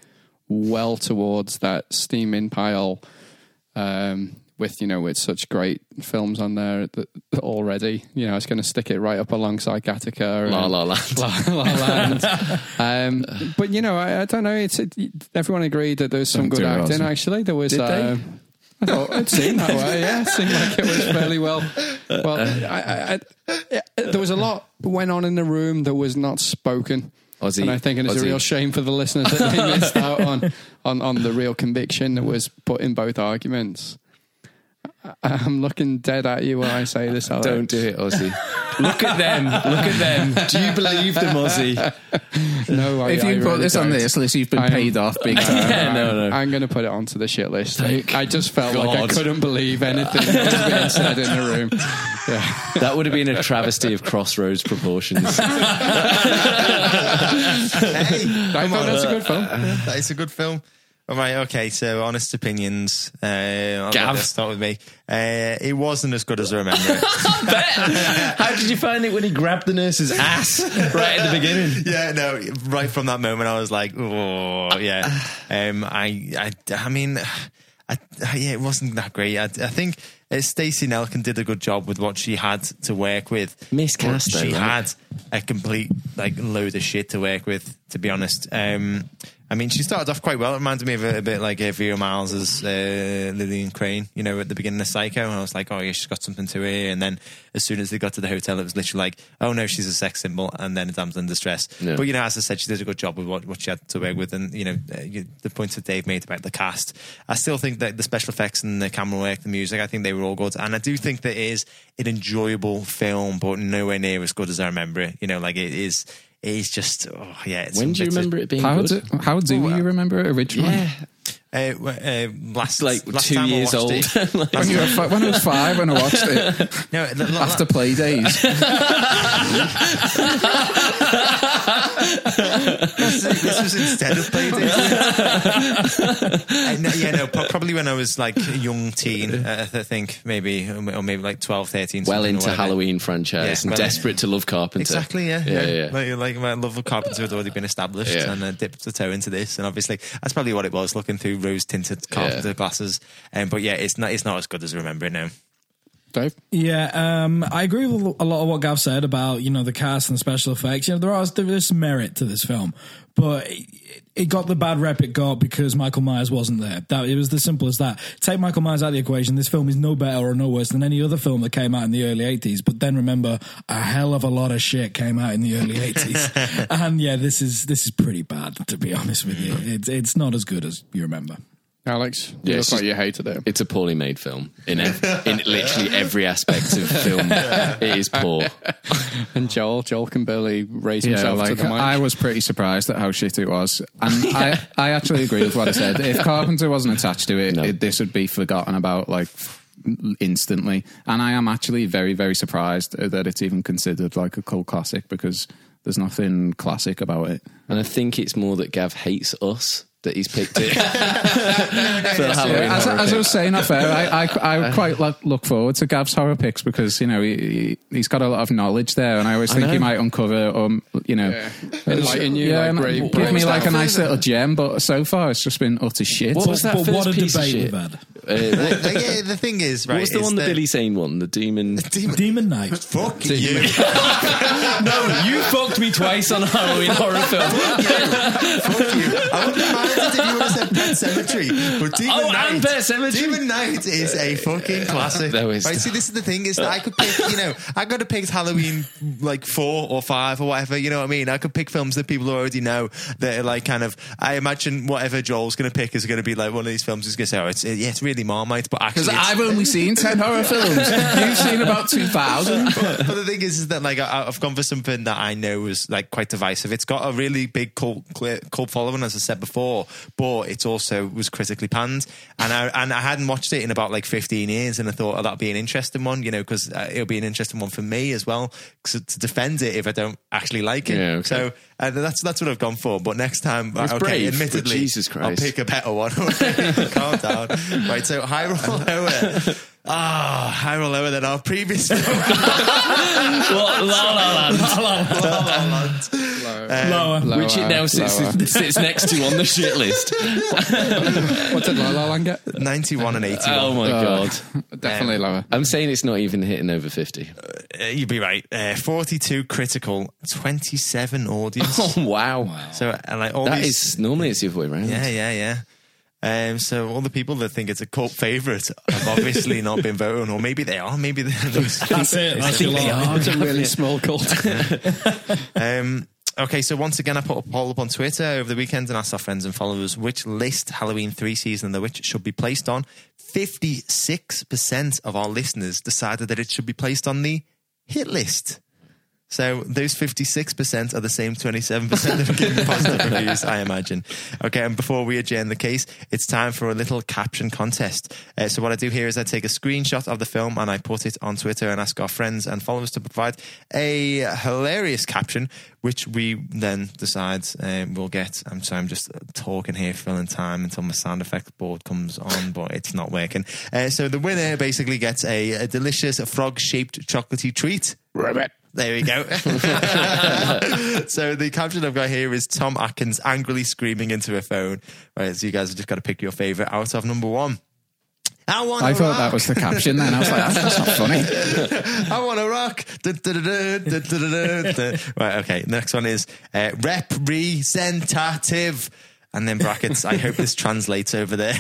well towards that steaming pile um, with, you know, with such great films on there that, that already. You know, I was going to stick it right up alongside Gattaca. La La Land. La La Land. um, but, you know, I, I don't know. It's it, everyone agreed that there was some good acting, awesome. Actually. There was... I thought it seemed that way, yeah. It seemed like it was fairly well. Well, I, I, I, there was a lot went on in the room that was not spoken. Aussie. And I think it's Aussie. A real shame for the listeners that they missed out on, on, on the real conviction that was put in both arguments. I'm looking dead at you when I say this, Alex. Don't do it, Aussie. Look at them. Look at them. Do you believe them, Aussie? No, I If you I put really this don't. On this list, you've been I'm, paid off big time. Yeah, I'm, no, no. I'm going to put it onto the shit list. Thank I just felt God. Like I couldn't believe anything that was being said in the room. Yeah. That would have been a travesty of Crossroads proportions. Hey, I thought that's a good film. That is a good film. All right, okay, so honest opinions. Uh, I'll Gav. Start with me. Uh, it wasn't as good as I remember it. I bet. How did you find it when he grabbed the nurse's ass right at the beginning? Yeah, no, right from that moment I was like, oh, yeah. Um, I, I, I mean, I, yeah, it wasn't that great. I, I think uh, Stacey Nelkin did a good job with what she had to work with. Miscast. She had a complete like load of shit to work with, to be honest. Um... I mean, she started off quite well. It reminded me of a, a bit like uh, Vera Miles as uh, Lillian Crane, you know, at the beginning of Psycho. And I was like, oh, yeah, she's got something to her. And then as soon as they got to the hotel, it was literally like, oh, no, she's a sex symbol. And then a damsel in distress. Yeah. But, you know, as I said, she did a good job with what, what she had to work with. And, you know, uh, you, the points that Dave made about the cast. I still think that the special effects and the camera work, the music, I think they were all good. And I do think that it is an enjoyable film, but nowhere near as good as I remember it. You know, like it is, it is just, oh yeah. It's when do you remember it being how good? Do, how do oh, you remember it originally? Yeah. Uh, uh, last like last two years old. Like, when, you were fi- when I was five, when I watched it, no, l- l- after play days. this, this was instead of play days. uh, no, yeah, no, probably when I was like a young teen, uh, I think maybe, or maybe like twelve, thirteen. Well into Halloween franchise, yeah, and well, desperate to love Carpenter. Exactly, yeah, yeah, yeah, yeah. Like, like my love of Carpenter had already been established, yeah. and I dipped the toe into this, and obviously that's probably what it was. Looking through rose-tinted Carpenter yeah. glasses, um, but yeah, it's not—it's not as good as I remember it now. Dave, yeah, um, I agree with a lot of what Gav said about, you know, the cast and the special effects. You know, there are there's merit to this film, but it, it got the bad rep it got because Michael Myers wasn't there. That it was as simple as that. Take Michael Myers out of the equation, this film is no better or no worse than any other film that came out in the early eighties. But then remember, a hell of a lot of shit came out in the early eighties, and yeah, this is this is pretty bad, to be honest with you. It's it's not as good as you remember. Alex, you yeah, look like you hated it. It's a poorly made film in ev- in literally every aspect of film. It is poor. And Joel, Joel can barely raise yeah, himself like, to the mic. I was pretty surprised at how shit it was. And yeah. I, I actually agree with what I said. If Carpenter wasn't attached to it, no. it this would be forgotten about like instantly. And I am actually very, very surprised that it's even considered like a cult classic because there's nothing classic about it. And I think it's more that Gav hates us. That he's picked it. So as, as I was saying off air, I, I, I quite lo- look forward to Gav's horror picks because, you know, he, he's got a lot of knowledge there, and I always I think know. he might uncover, um, you know, yeah. enlighten you, yeah, like, great, give great me like a nice little gem. But so far, it's just been utter shit. What was that but first what a piece debate of shit? We've had. Uh, like, yeah, the thing is, right? What's the one the, the Billy Zane one? The demon, the demon, demon night. Fuck demon. you. No, you fucked me twice on Halloween horror film. Fuck you. I wouldn't mind. If you would said Pet Cemetery, but Demon oh, Night, and Pet Cemetery. Demon Night is a fucking classic. Right, see, this is the thing: is that I could pick, you know, I could have picked Halloween like four or five or whatever. You know what I mean? I could pick films that people already know that are like kind of. I imagine whatever Joel's going to pick is going to be like one of these films. Is going to say, oh, it's yeah, it's really Marmite, but actually, because I've only seen ten horror films. You've seen about two thousand. But, but the thing is, is that like I, I've gone for something that I know is like quite divisive. It's got a really big cult cult following, as I said before. But it also was critically panned, and I and I hadn't watched it in about like fifteen years, and I thought, oh, that'd be an interesting one, you know, because uh, it'll be an interesting one for me as well to, to defend it if I don't actually like it. Yeah, okay. So uh, that's that's what I've gone for. But next time, it's okay, brave, admittedly, Jesus Christ. I'll pick a better one. Calm down, right? So high roll lower. Ah, oh, higher or lower than our previous film. Well, La La Land. La La Land. Lower. Um, lower. Which it now sits, sits next to on the shit list. What did La La Land get? ninety-one and eighty-one. Oh my oh, God. Definitely um, lower. I'm saying it's not even hitting over fifty. Uh, you'd be right. Uh, forty-two critical, twenty-seven audience. Oh, wow. wow. So, uh, like all that these, is, normally it's the other way around. Yeah, yeah, yeah. Um, so all the people that think it's a cult favourite have obviously not been voting, or maybe they are. Maybe they're, that's it. I think they are. It's a really small cult. um, okay, so once again, I put a poll up on Twitter over the weekend and asked our friends and followers which list Halloween three season the witch should be placed on. fifty-six percent of our listeners decided that it should be placed on the hit list. So those fifty-six percent are the same twenty-seven percent that have given positive reviews, I imagine. Okay, and before we adjourn the case, it's time for a little caption contest. Uh, so what I do here is I take a screenshot of the film and I put it on Twitter and ask our friends and followers to provide a hilarious caption, which we then decide um, we'll get. I'm sorry, I'm just talking here, filling time until my sound effect board comes on, but it's not working. Uh, so the winner basically gets a, a delicious frog-shaped chocolatey treat. Ribbit. There we go. So the caption I've got here is Tom Atkins angrily screaming into a phone. Right, so you guys have just got to pick your favourite out of number one. I, want I thought rock. That was the caption then. I was like, that's not funny. I want to rock. Da, da, da, da, da, da, da. Right, okay. Next one is uh, representative. And then brackets, I hope this translates over there.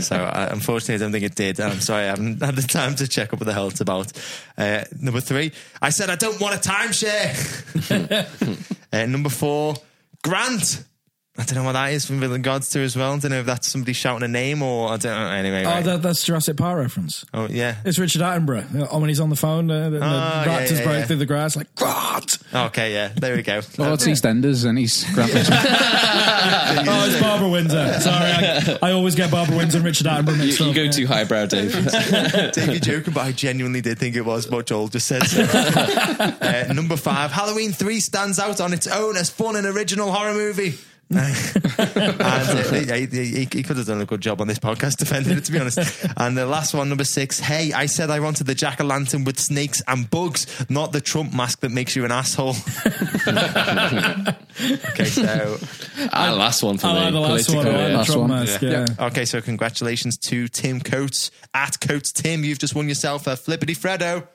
So uh, unfortunately, I don't think it did. I'm sorry, I haven't had the time to check up what the hell it's about. Uh, number three, I said I don't want a timeshare. uh, number four, Grant. I don't know what that is from Villain Gods too as well. I don't know if that's somebody shouting a name or I don't know. Anyway, right. oh, that, that's Jurassic Park reference. Oh yeah, it's Richard Attenborough. Oh, when he's on the phone, uh, the, oh, the raptors yeah, yeah, break yeah. through the grass like God. Okay, yeah, there we go. Oh, it's EastEnders and he's graphic. Oh, it's Barbara Windsor. Sorry, I, I always get Barbara Windsor and Richard Attenborough mixed up. You, you go yeah. too highbrow, Dave. Dave, you're joking, but I genuinely did think it was what Joel just said. So. uh, number five, Halloween three stands out on its own as fun and original horror movie. and, uh, he, he, he could have done a good job on this podcast defending it, to be honest. And the last one, number six, hey, I said I wanted the jack-o'-lantern with snakes and bugs, not the Trump mask that makes you an asshole. Okay, so our last one for I me like the last Political, one, I like yeah. the Trump mask, yeah. Yeah. Yeah. Okay, so congratulations to Tim Coates at Coates Tim. You've just won yourself a Flippity Freddo.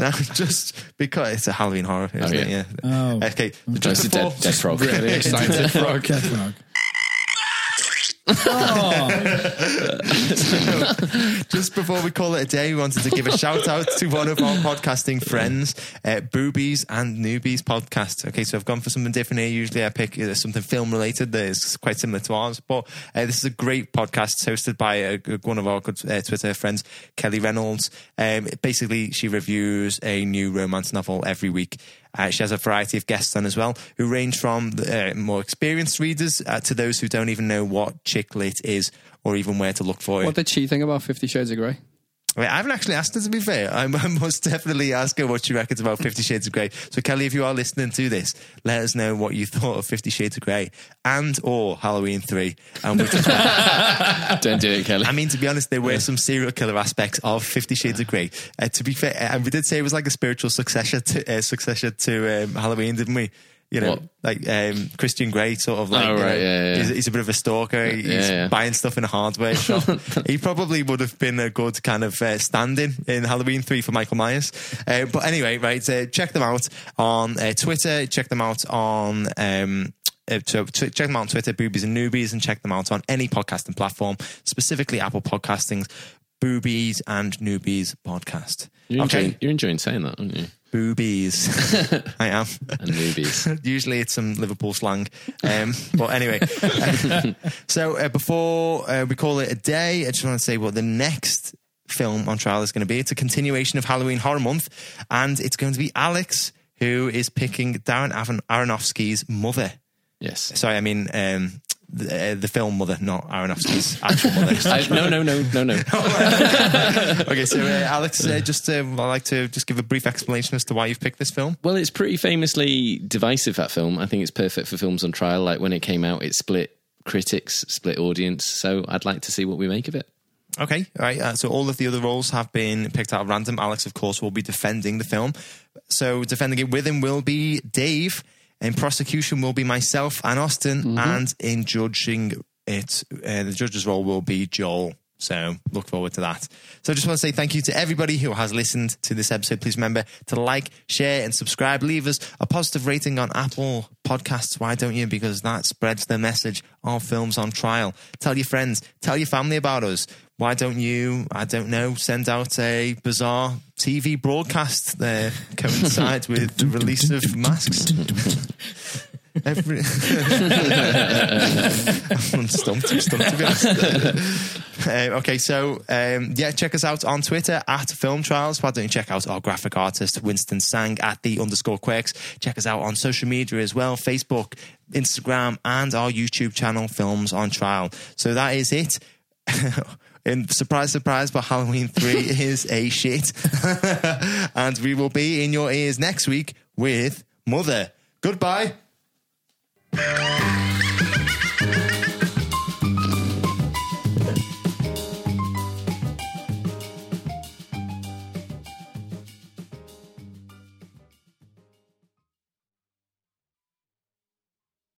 Now, just because it's a Halloween horror, isn't oh, yeah. it? Yeah. Oh. Okay. Just it's before, a dead, dead frog. Really excited frog. Dead frog. Oh. So, just before we call it a day, we wanted to give a shout out to one of our podcasting friends, uh, Boobies and Newbies Podcast. Okay, so I've gone for something different here. Usually I pick uh, something film related that is quite similar to ours, but uh, this is a great podcast hosted by uh, one of our good uh, Twitter friends, Kelly Reynolds. Um, basically, she reviews a new romance novel every week. Uh, she has a variety of guests on as well, who range from uh, more experienced readers uh, to those who don't even know what chick lit is or even where to look for it. What did she think about Fifty Shades of Grey? I, mean, I haven't actually asked her, to be fair. I, I must definitely ask her what she reckons about Fifty Shades of Grey. So, Kelly, if you are listening to this, let us know what you thought of Fifty Shades of Grey and or Halloween three. And just don't do it, Kelly. I mean, to be honest, there were yeah. some serial killer aspects of Fifty Shades of Grey. Uh, to be fair, and we did say it was like a spiritual successor to, uh, successor to um, Halloween, didn't we? You know, what? like um, Christian Grey, sort of like, oh, right, you know, yeah, yeah. He's, he's a bit of a stalker. He's yeah, yeah. buying stuff in a hardware shop. He probably would have been a good kind of uh, stand-in in Halloween three for Michael Myers. Uh, but anyway, right, uh, check them out on uh, Twitter. Check them out on... Um, Uh, to, to check them out on Twitter, Boobies and Newbies, and check them out on any podcasting platform, specifically Apple Podcastings, Boobies and Newbies Podcast. You're, okay. enjoying, you're enjoying saying that, aren't you? Boobies. I am. And newbies. Usually it's some Liverpool slang. Um, but anyway. Uh, so uh, before uh, we call it a day, I just want to say what the next film on trial is going to be. It's a continuation of Halloween Horror Month, and it's going to be Alex, who is picking Darren Aronofsky's Mother. Yes. Sorry, I mean um, the, uh, the film Mother, not Aronofsky's actual mother. I, no, no, no, no, no. Okay, so uh, Alex, uh, just uh, I'd like to just give a brief explanation as to why you've picked this film. Well, it's pretty famously divisive, that film. I think it's perfect for films on trial. Like when it came out, it split critics, split audience. So I'd like to see what we make of it. Okay, all right. Uh, so all of the other roles have been picked out at random. Alex, of course, will be defending the film. So defending it with him will be Dave. In prosecution will be myself and Austin, mm-hmm. and in judging it, uh, the judge's role will be Joel. So look forward to that. So I just want to say thank you to everybody who has listened to this episode. Please remember to like, share, and subscribe. Leave us a positive rating on Apple Podcasts. Why don't you? Because that spreads the message of Films on Trial. Tell your friends, tell your family about us. Why don't you, I don't know, send out a bizarre T V broadcast that coincides with the release of masks? Every... I'm stumped, I'm stumped to be honest. Uh, okay, so um, yeah, check us out on Twitter at Film Trials. Why don't you check out our graphic artist Winston Sang at the underscore Quirks. Check us out on social media as well, Facebook, Instagram, and our YouTube channel, Films on Trial. So that is it. And surprise, surprise, but Halloween three is a shit. And we will be in your ears next week with Mother. Goodbye.